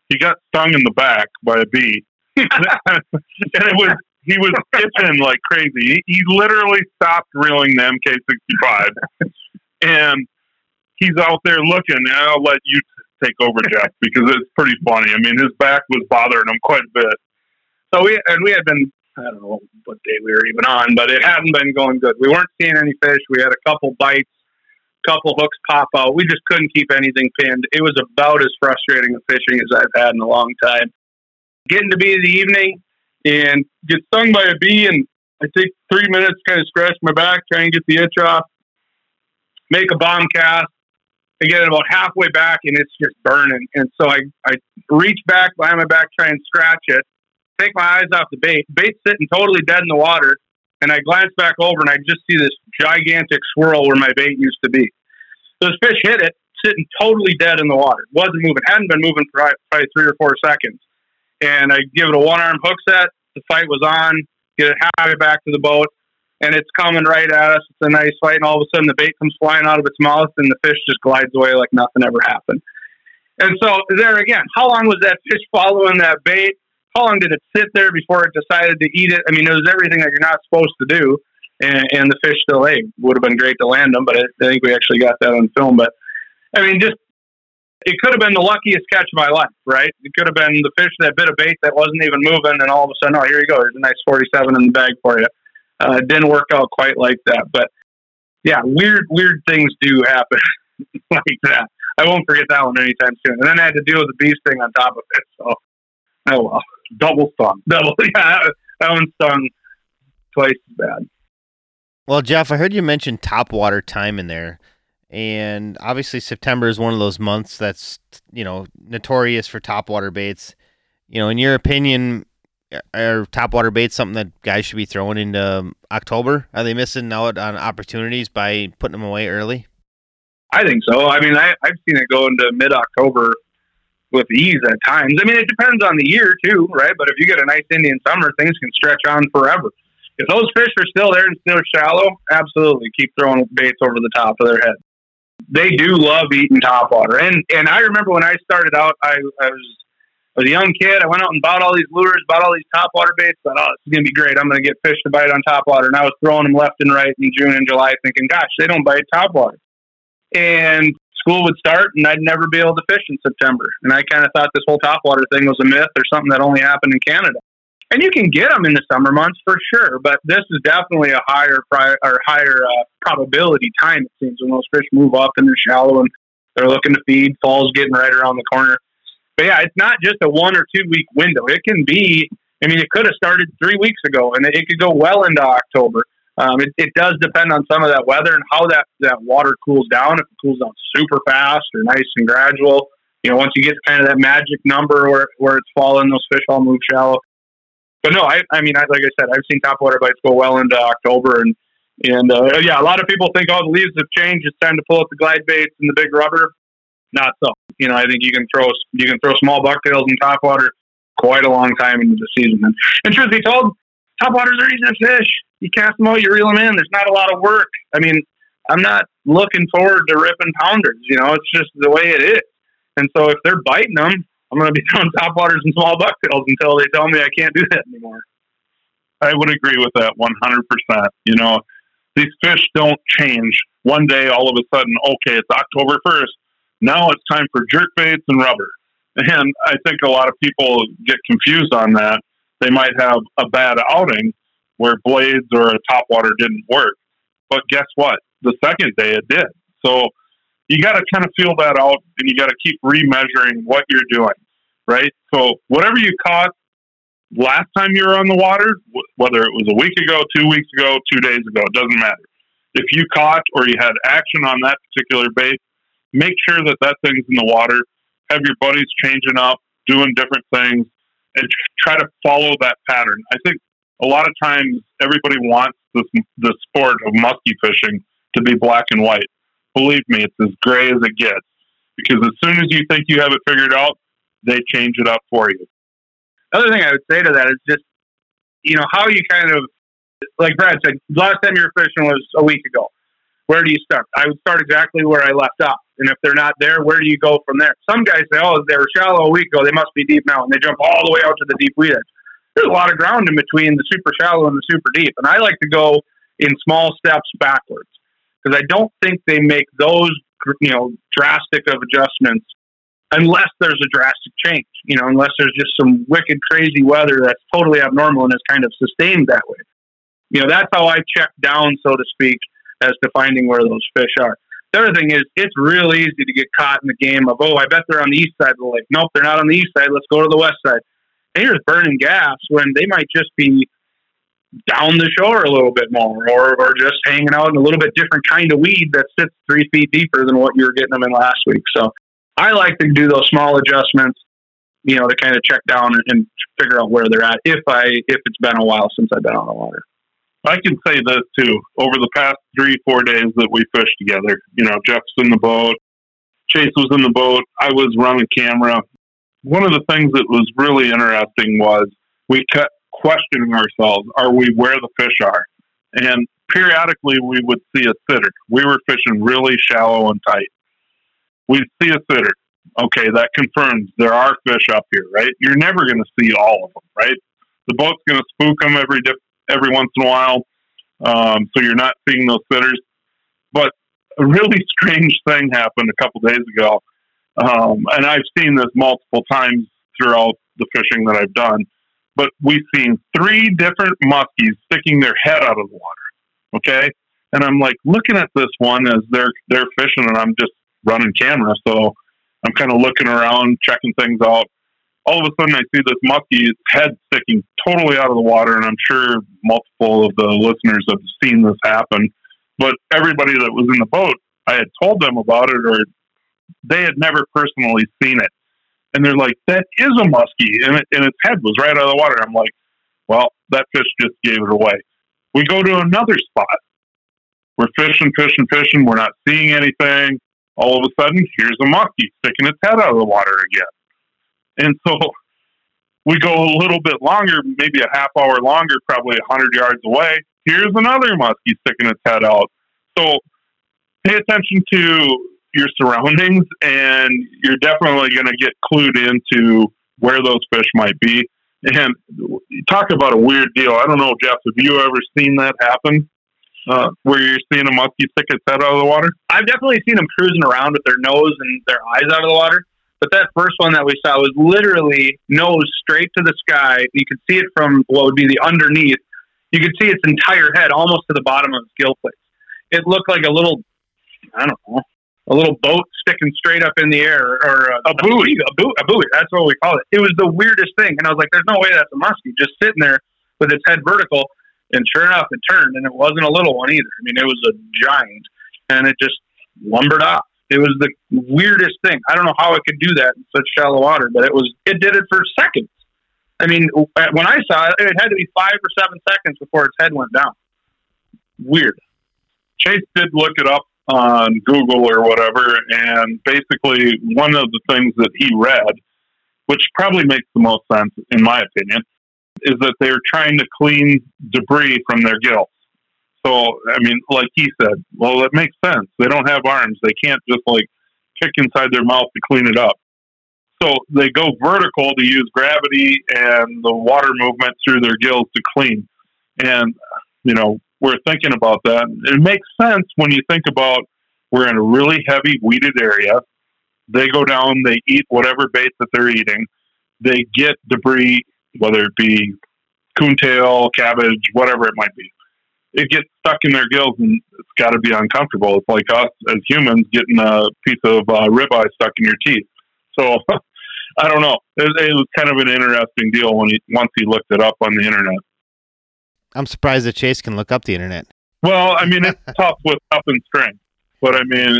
he got stung in the back by a bee. and it was he was itching like crazy. He, he literally stopped reeling the M K sixty-five. And he's out there looking, and I'll let you take over, Jeff, because it's pretty funny. I mean, his back was bothering him quite a bit. So we and we had been, I don't know what day we were even on, but it hadn't been going good. We weren't seeing any fish. We had a couple bites, couple hooks pop out. We just couldn't keep anything pinned. It was about as frustrating a fishing as I've had in a long time. Getting to be the evening and get stung by a bee, and I take three minutes, kind of scratch my back, try and get the itch off, make a bomb cast. I get it about halfway back, and it's just burning. And so I, I reach back behind my back, try and scratch it, take my eyes off the bait. Bait's sitting totally dead in the water, and I glance back over, and I just see this gigantic swirl where my bait used to be. So this fish hit it, sitting totally dead in the water. Wasn't moving. Hadn't been moving for probably three or four seconds. And I give it a one-arm hook set. The fight was on. Get it halfway back to the boat, and it's coming right at us. It's a nice fight, and all of a sudden the bait comes flying out of its mouth, and the fish just glides away like nothing ever happened. And so there again, how long was that fish following that bait? How long did it sit there before it decided to eat it? I mean, it was everything that you're not supposed to do, and, and the fish still ate. Would have been great to land them, but I, I think we actually got that on film. But, I mean, just it could have been the luckiest catch of my life, right? It could have been the fish that bit a bait that wasn't even moving, and all of a sudden, oh, here you go. There's a nice forty-seven in the bag for you. Uh, it didn't work out quite like that. But, yeah, weird, weird things do happen like that. I won't forget that one anytime soon. And then I had to deal with the beast thing on top of it, so. Oh, well. Double stung. Double. Yeah, that one stung twice as bad. Well, Jeff, I heard you mention topwater time in there. And obviously September is one of those months that's, you know, notorious for topwater baits. You know, in your opinion, are topwater baits something that guys should be throwing into October? Are they missing out on opportunities by putting them away early? I think so. I mean, I, I've seen it go into mid-October with ease at times. I mean, it depends on the year too, right? But if you get a nice Indian summer, things can stretch on forever. If those fish are still there and still shallow, absolutely keep throwing baits over the top of their head. They do love eating topwater. And and I remember when I started out, I, I was was a young kid. I went out and bought all these lures, bought all these topwater baits. Thought, oh, this is going to be great. I'm going to get fish to bite on topwater. And I was throwing them left and right in June and July thinking, gosh, they don't bite topwater. And school would start, and I'd never be able to fish in September. And I kind of thought this whole topwater thing was a myth or something that only happened in Canada. And you can get them in the summer months for sure, but this is definitely a higher pri- or higher uh, probability time, it seems, when those fish move up and they're shallow and they're looking to feed. Fall's getting right around the corner. But yeah, it's not just a one or two week window. It can be, I mean, it could have started three weeks ago and it could go well into October. Um, it, it does depend on some of that weather and how that, that water cools down. If it cools down super fast or nice and gradual, you know, once you get to kind of that magic number where, where it's falling, those fish all move shallow. But no, I, I mean, I, like I said, I've seen topwater bites go well into October. And, and uh, yeah, a lot of people think, oh, the leaves have changed. It's time to pull out the glide baits and the big rubber. Not so. You know, I think you can throw you can throw small bucktails in topwater quite a long time into the season. And, and truth be told, topwaters are easy to fish. You cast them out, you reel them in. There's not a lot of work. I mean, I'm not looking forward to ripping pounders. You know, it's just the way it is. And so if they're biting them, I'm going to be throwing topwaters and small bucktails until they tell me I can't do that anymore. I would agree with that one hundred percent. You know, these fish don't change. One day, all of a sudden, okay, it's October first. Now it's time for jerk baits and rubber. And I think a lot of people get confused on that. They might have a bad outing where blades or a topwater didn't work. But guess what? The second day it did. So you got to kind of feel that out, and you got to keep remeasuring what you're doing, right? So whatever you caught last time you were on the water, whether it was a week ago, two weeks ago, two days ago, it doesn't matter. If you caught or you had action on that particular bait, make sure that that thing's in the water. Have your buddies changing up, doing different things, and try to follow that pattern. I think a lot of times everybody wants this, the sport of musky fishing to be black and white. Believe me, it's as gray as it gets, because as soon as you think you have it figured out, they change it up for you. The other thing I would say to that is just, you know, how you kind of, like Brad said, last time you were fishing was a week ago. Where do you start? I would start exactly where I left off. And if they're not there, where do you go from there? Some guys say, oh, they were shallow a week ago, they must be deep now. And they jump all the way out to the deep weed edge. There's a lot of ground in between the super shallow and the super deep. And I like to go in small steps backwards, because I don't think they make those, you know, drastic of adjustments unless there's a drastic change, you know, unless there's just some wicked, crazy weather that's totally abnormal and is kind of sustained that way. You know, that's how I check down, so to speak, as to finding where those fish are. The other thing is, it's real easy to get caught in the game of, oh, I bet they're on the east side of the lake. Nope, they're not on the east side. Let's go to the west side. And you're just burning gas when they might just be down the shore a little bit more, or, or just hanging out in a little bit different kind of weed that sits three feet deeper than what you were getting them in last week. So I like to do those small adjustments, you know, to kind of check down and, and figure out where they're at if I if it's been a while since I've been on the water. I can say this too. Over the past three, four days that we fished together, you know, Jeff's in the boat, Chase was in the boat, I was running camera. One of the things that was really interesting was we kept questioning ourselves, are we where the fish are? And periodically we would see a sitter. We were fishing really shallow and tight. We'd see a sitter. Okay, that confirms there are fish up here, right? You're never going to see all of them, right? The boat's going to spook them every different every once in a while, um, so you're not seeing those sitters. But a really strange thing happened a couple days ago, um, and I've seen this multiple times throughout the fishing that I've done, but we've seen three different muskies sticking their head out of the water, okay? And I'm like looking at this one as they're they're fishing, and I'm just running camera, so I'm kind of looking around, checking things out. All of a sudden, I see this muskie's head sticking totally out of the water, and I'm sure multiple of the listeners have seen this happen. But everybody that was in the boat, I had told them about it, or they had never personally seen it. And they're like, that is a muskie, and, it, and its head was right out of the water. I'm like, well, that fish just gave it away. We go to another spot. We're fishing, fishing, fishing. We're not seeing anything. All of a sudden, here's a muskie sticking its head out of the water again. And so we go a little bit longer, maybe a half hour longer, probably one hundred yards away. Here's another muskie sticking its head out. So pay attention to your surroundings, and you're definitely going to get clued into where those fish might be. And talk about a weird deal. I don't know, Jeff, have you ever seen that happen? Uh, where you're seeing a muskie stick its head out of the water? I've definitely seen them cruising around with their nose and their eyes out of the water. But that first one that we saw was literally nose straight to the sky. You could see it from what would be the underneath. You could see its entire head almost to the bottom of its gill plates. It looked like a little, I don't know, a little boat sticking straight up in the air, or a, a buoy, a buoy, a buoy. That's what we call it. It was the weirdest thing. And I was like, there's no way that's a muskie just sitting there with its head vertical. And sure enough, it turned, and it wasn't a little one either. I mean, it was a giant, and it just lumbered off. It was the weirdest thing. I don't know how it could do that in such shallow water, but it was. It did it for seconds. I mean, when I saw it, it had to be five or seven seconds before its head went down. Weird. Chase did look it up on Google or whatever, and basically one of the things that he read, which probably makes the most sense, in my opinion, is that they're trying to clean debris from their gills. So, I mean, like he said, well, that makes sense. They don't have arms. They can't just, like, kick inside their mouth to clean it up. So they go vertical to use gravity and the water movement through their gills to clean. And, you know, we're thinking about that. It makes sense when you think about we're in a really heavy weeded area. They go down, they eat whatever bait that they're eating. They get debris, whether it be coontail, cabbage, whatever it might be. It gets stuck in their gills, and it's got to be uncomfortable. It's like us as humans getting a piece of uh, ribeye stuck in your teeth. So I don't know. It, it was kind of an interesting deal when he, once he looked it up on the internet. I'm surprised that Chase can look up the internet. Well, I mean, it's tough with up and string. But I mean,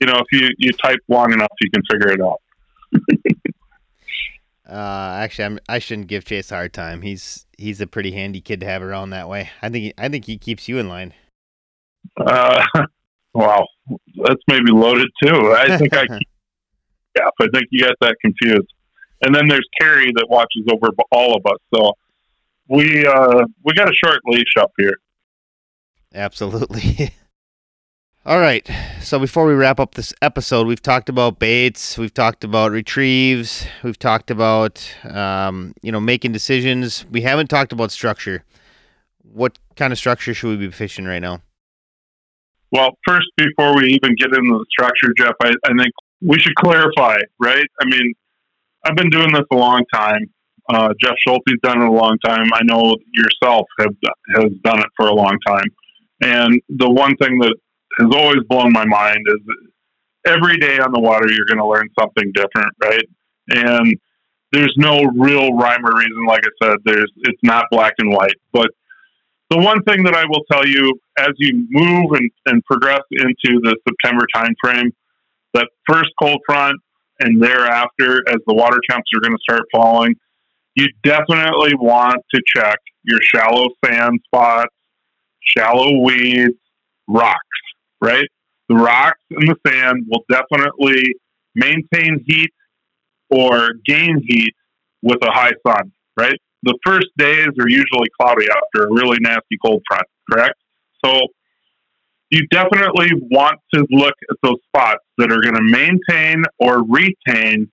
you know, if you, you type long enough, you can figure it out. Uh, actually, I'm, I shouldn't give Chase a hard time. He's he's a pretty handy kid to have around that way. I think he, I think he keeps you in line. Uh, wow, that's maybe loaded too. I think I keep, yeah, I think you got that confused. And then there's Carrie that watches over all of us. So we uh, we got a short leash up here. Absolutely. All right, so before we wrap up this episode, we've talked about baits, we've talked about retrieves, we've talked about, um, you know, making decisions. We haven't talked about structure. What kind of structure should we be fishing right now? Well, first, before we even get into the structure, Jeff, I, I think we should clarify, right? I mean, I've been doing this a long time. Uh, Jeff Schulte's done it a long time. I know yourself have has done it for a long time. And the one thing that has always blown my mind is every day on the water, you're going to learn something different, right? And there's no real rhyme or reason. Like I said, there's, it's not black and white, but the one thing that I will tell you as you move and, and progress into the September timeframe, that first cold front and thereafter, as the water temps are going to start falling, you definitely want to check your shallow sand spots, shallow weeds, rocks. Right? The rocks and the sand will definitely maintain heat or gain heat with a high sun, right? The first days are usually cloudy after a really nasty cold front, correct? So you definitely want to look at those spots that are going to maintain or retain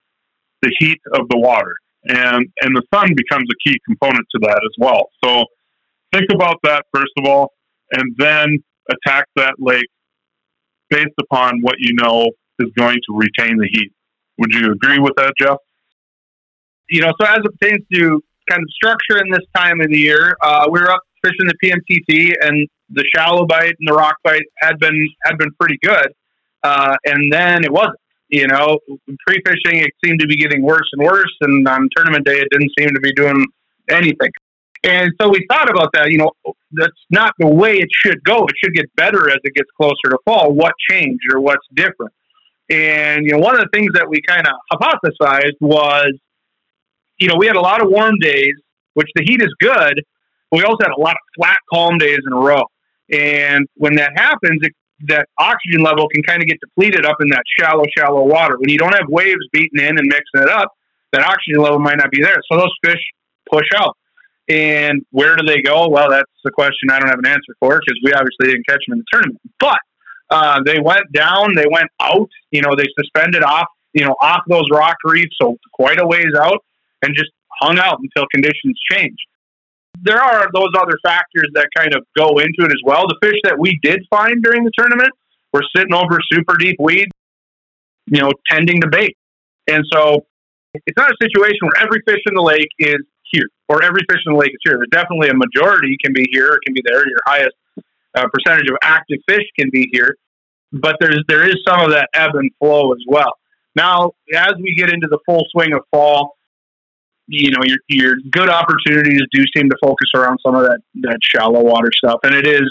the heat of the water. And, and the sun becomes a key component to that as well. So think about that, first of all, and then attack that lake based upon what you know is going to retain the heat. Would you agree with that, Jeff? You know, so as it pertains to kind of structure in this time of the year, uh, we were up fishing the P M T T, and the shallow bite and the rock bite had been had been pretty good. Uh, and then it wasn't, you know, pre-fishing, it seemed to be getting worse and worse. And on tournament day, it didn't seem to be doing anything. And so we thought about that, you know, that's not the way it should go. It should get better as it gets closer to fall. What changed or what's different? And, you know, one of the things that we kind of hypothesized was, you know, we had a lot of warm days, which the heat is good, but we also had a lot of flat, calm days in a row. And when that happens, it, that oxygen level can kind of get depleted up in that shallow, shallow water. When you don't have waves beating in and mixing it up, that oxygen level might not be there. So those fish push out. And where do they go? Well, that's the question I don't have an answer for, because we obviously didn't catch them in the tournament. But uh, they went down, they went out, you know, they suspended off you know, off those rock reefs, so quite a ways out, and just hung out until conditions changed. There are those other factors that kind of go into it as well. The fish that we did find during the tournament were sitting over super deep weeds, you know, tending to bait. And so it's not a situation where every fish in the lake is here or every fish in the lake is here. There's definitely a majority can be here or can be there. Your highest uh, percentage of active fish can be here, but there's, there is some of that ebb and flow as well. Now, as we get into the full swing of fall, you know, your, your good opportunities do seem to focus around some of that, that shallow water stuff. And it is,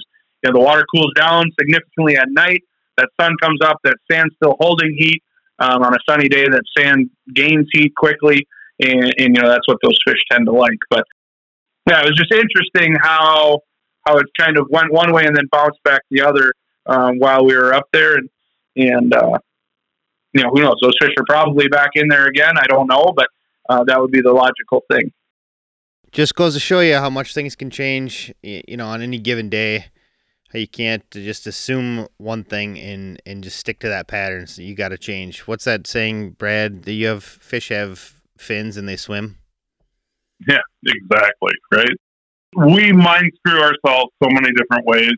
you know, the water cools down significantly at night. That sun comes up, that sand's still holding heat. Um, on a sunny day, that sand gains heat quickly, and, and you know that's what those fish tend to like. But yeah, it was just interesting how how it kind of went one way and then bounced back the other um, while we were up there, and and uh, you know, who knows? Those fish are probably back in there again. I don't know, but uh, that would be the logical thing. Just goes to show you how much things can change, you know, on any given day. You can't just assume one thing and, and just stick to that pattern. So you got to change. What's that saying, Brad? Do you have fish have fins and they swim? Yeah, exactly. Right. We mind screw ourselves so many different ways,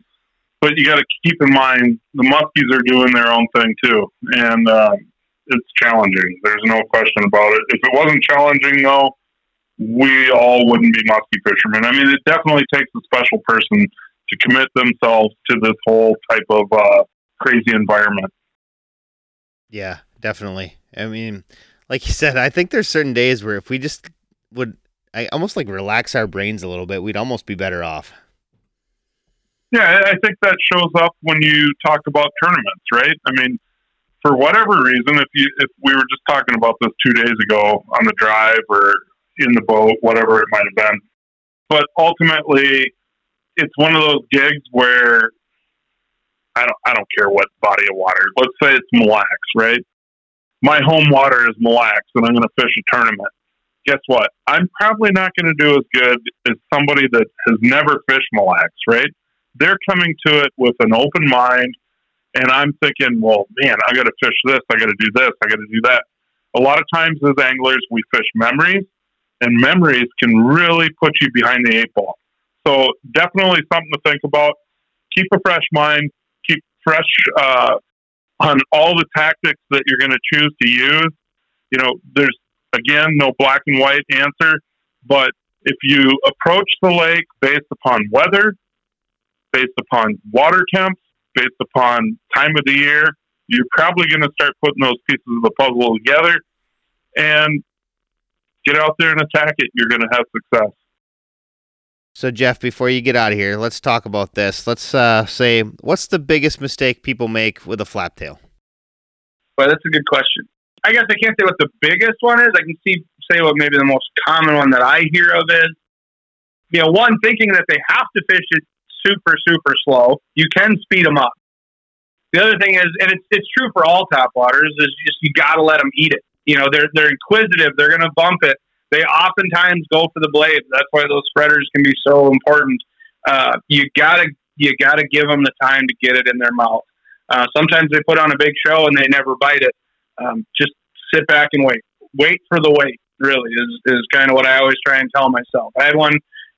but you got to keep in mind the muskies are doing their own thing too. And uh, it's challenging. There's no question about it. If it wasn't challenging though, we all wouldn't be musky fishermen. I mean, it definitely takes a special person to commit themselves to this whole type of uh, crazy environment. Yeah, definitely. I mean, like you said, I think there's certain days where if we just would, I almost like relax our brains a little bit, we'd almost be better off. Yeah, I think that shows up when you talk about tournaments, right? I mean, for whatever reason, if you if we were just talking about this two days ago on the drive or in the boat, whatever it might have been, but ultimately, it's one of those gigs where I don't, I don't care what body of water. Let's say it's Mille Lacs, right? My home water is Mille Lacs and I'm going to fish a tournament. Guess what? I'm probably not going to do as good as somebody that has never fished Mille Lacs, right? They're coming to it with an open mind and I'm thinking, well, man, I got to fish this. I got to do this. I got to do that. A lot of times as anglers, we fish memories, and memories can really put you behind the eight ball. So definitely something to think about. Keep a fresh mind, keep fresh uh, on all the tactics that you're going to choose to use. You know, there's, again, no black and white answer, but if you approach the lake based upon weather, based upon water temps, based upon time of the year, you're probably going to start putting those pieces of the puzzle together and get out there and attack it. You're going to have success. So, Jeff, before you get out of here, let's talk about this. Let's uh, say, what's the biggest mistake people make with a flap tail? Well, that's a good question. I guess I can't say what the biggest one is. I can see, say what maybe the most common one that I hear of is, you know, one, thinking that they have to fish it super, super slow. You can speed them up. The other thing is, and it's it's true for all topwaters, is just you got to let them eat it. You know, they're they're inquisitive. They're going to bump it. They oftentimes go for the blade. That's why those spreaders can be so important. Uh, you gotta, you gotta give them the time to get it in their mouth. Uh, sometimes they put on a big show and they never bite it. Um, just sit back and wait. Wait for the wait. Really is is kind of what I always try and tell myself. I had one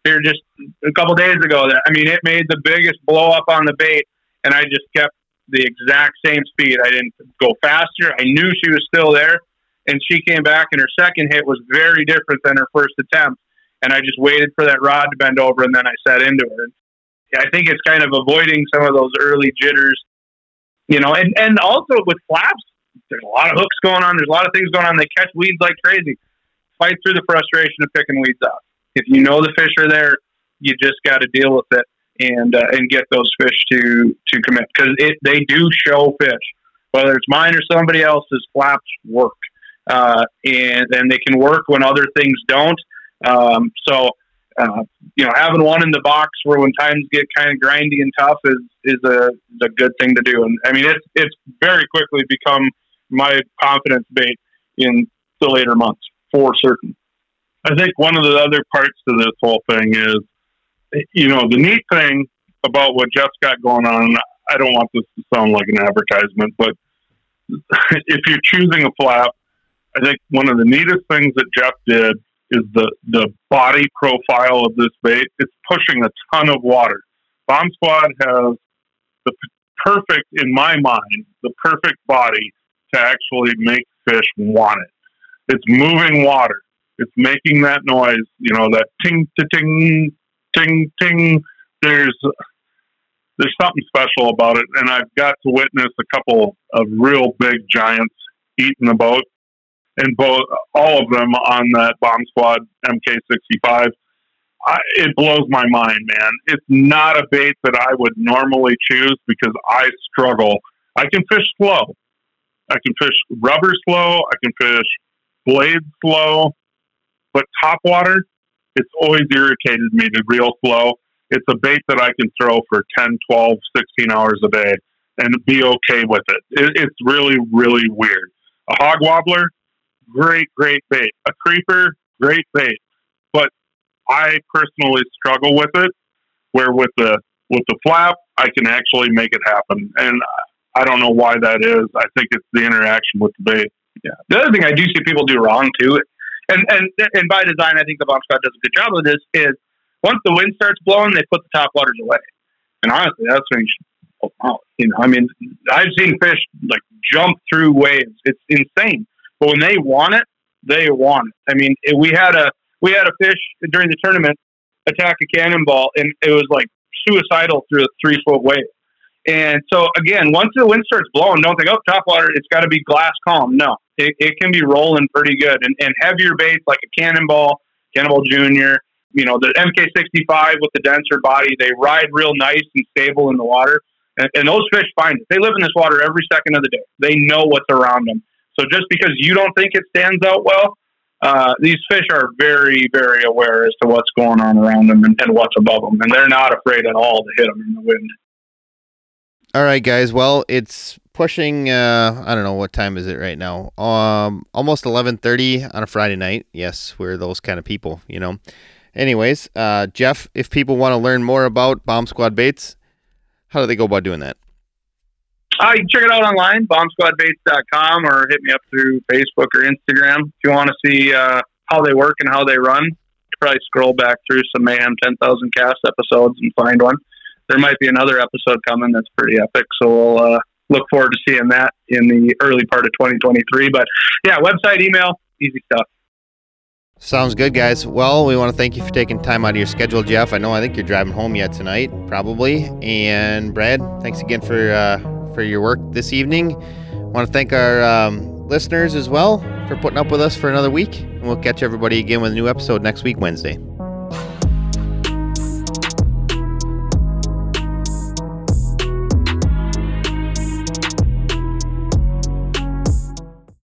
here just a couple days ago that, I mean, it made the biggest blow up on the bait, and I just kept the exact same speed. I didn't go faster. I knew she was still there. And she came back, and her second hit was very different than her first attempt. And I just waited for that rod to bend over, and then I set into it. And I think it's kind of avoiding some of those early jitters, you know. And, and also with flaps, there's a lot of hooks going on. There's a lot of things going on. They catch weeds like crazy. Fight through the frustration of picking weeds up. If you know the fish are there, you just got to deal with it and uh, and get those fish to to commit, because they do show fish. Whether it's mine or somebody else's, flaps work. Uh, and then they can work when other things don't. Um, so, uh, you know, having one in the box where when times get kind of grindy and tough is, is a, is a good thing to do. And I mean, it's, it's very quickly become my confidence bait in the later months for certain. I think one of the other parts to this whole thing is, you know, the neat thing about what Jeff's got going on, I don't want this to sound like an advertisement, but if you're choosing a flap, I think one of the neatest things that Jeff did is the, the body profile of this bait. It's pushing a ton of water. Bomb Squad has the perfect, in my mind, the perfect body to actually make fish want it. It's moving water. It's making that noise, you know, that ting, ting, ting, ting. There's there's something special about it, and I've got to witness a couple of real big giants eating the boat, and both all of them on that Bomb Squad M K sixty-five. I, it blows my mind, man. It's not a bait that I would normally choose because I struggle. I can fish slow. I can fish rubber slow. I can fish blade slow. But topwater, it's always irritated me to reel slow. It's a bait that I can throw for ten, twelve, sixteen hours a day and be okay with it. it it's really, really weird. A hog wobbler, great, great bait. A creeper, great bait. But I personally struggle with it, where with the with the flap, I can actually make it happen. And I don't know why that is. I think it's the interaction with the bait. Yeah. The other thing I do see people do wrong, too, and and, and by design, I think the Bomb Squad does a good job of this, is once the wind starts blowing, they put the top waters away. And honestly, that's when you should, oh, you know, I mean, I've seen fish, like, jump through waves. It's insane. But when they want it, they want it. I mean, we had a we had a fish during the tournament attack a cannonball, and it was like suicidal through a three foot wave. And so again, once the wind starts blowing, don't think, oh, topwater, it's got to be glass calm. No, it, it can be rolling pretty good. And, and heavier baits like a Cannonball, Cannonball Junior, you know, the M K sixty-five with the denser body, they ride real nice and stable in the water. And, and those fish find it. They live in this water every second of the day. They know what's around them. So just because you don't think it stands out well, uh, these fish are very, very aware as to what's going on around them and, and what's above them. And they're not afraid at all to hit them in the wind. All right, guys. Well, it's pushing, uh, I don't know, what time is it right now? Um, almost eleven thirty on a Friday night. Yes, we're those kind of people, you know. Anyways, uh, Jeff, if people want to learn more about Bomb Squad Baits, how do they go about doing that? Uh, you can check it out online, bomb squad baits dot com, or hit me up through Facebook or Instagram. If you want to see uh, how they work and how they run, probably scroll back through some Mayhem ten thousand Cast episodes and find one. There might be another episode coming that's pretty epic, so we'll uh, look forward to seeing that in the early part of twenty twenty-three. But, yeah, website, email, easy stuff. Sounds good, guys. Well, we want to thank you for taking time out of your schedule, Jeff. I know I think you're driving home yet tonight, probably. And, Brad, thanks again for... Uh, for your work this evening. Want to thank our um, listeners as well for putting up with us for another week, and we'll catch everybody again with a new episode next week, Wednesday.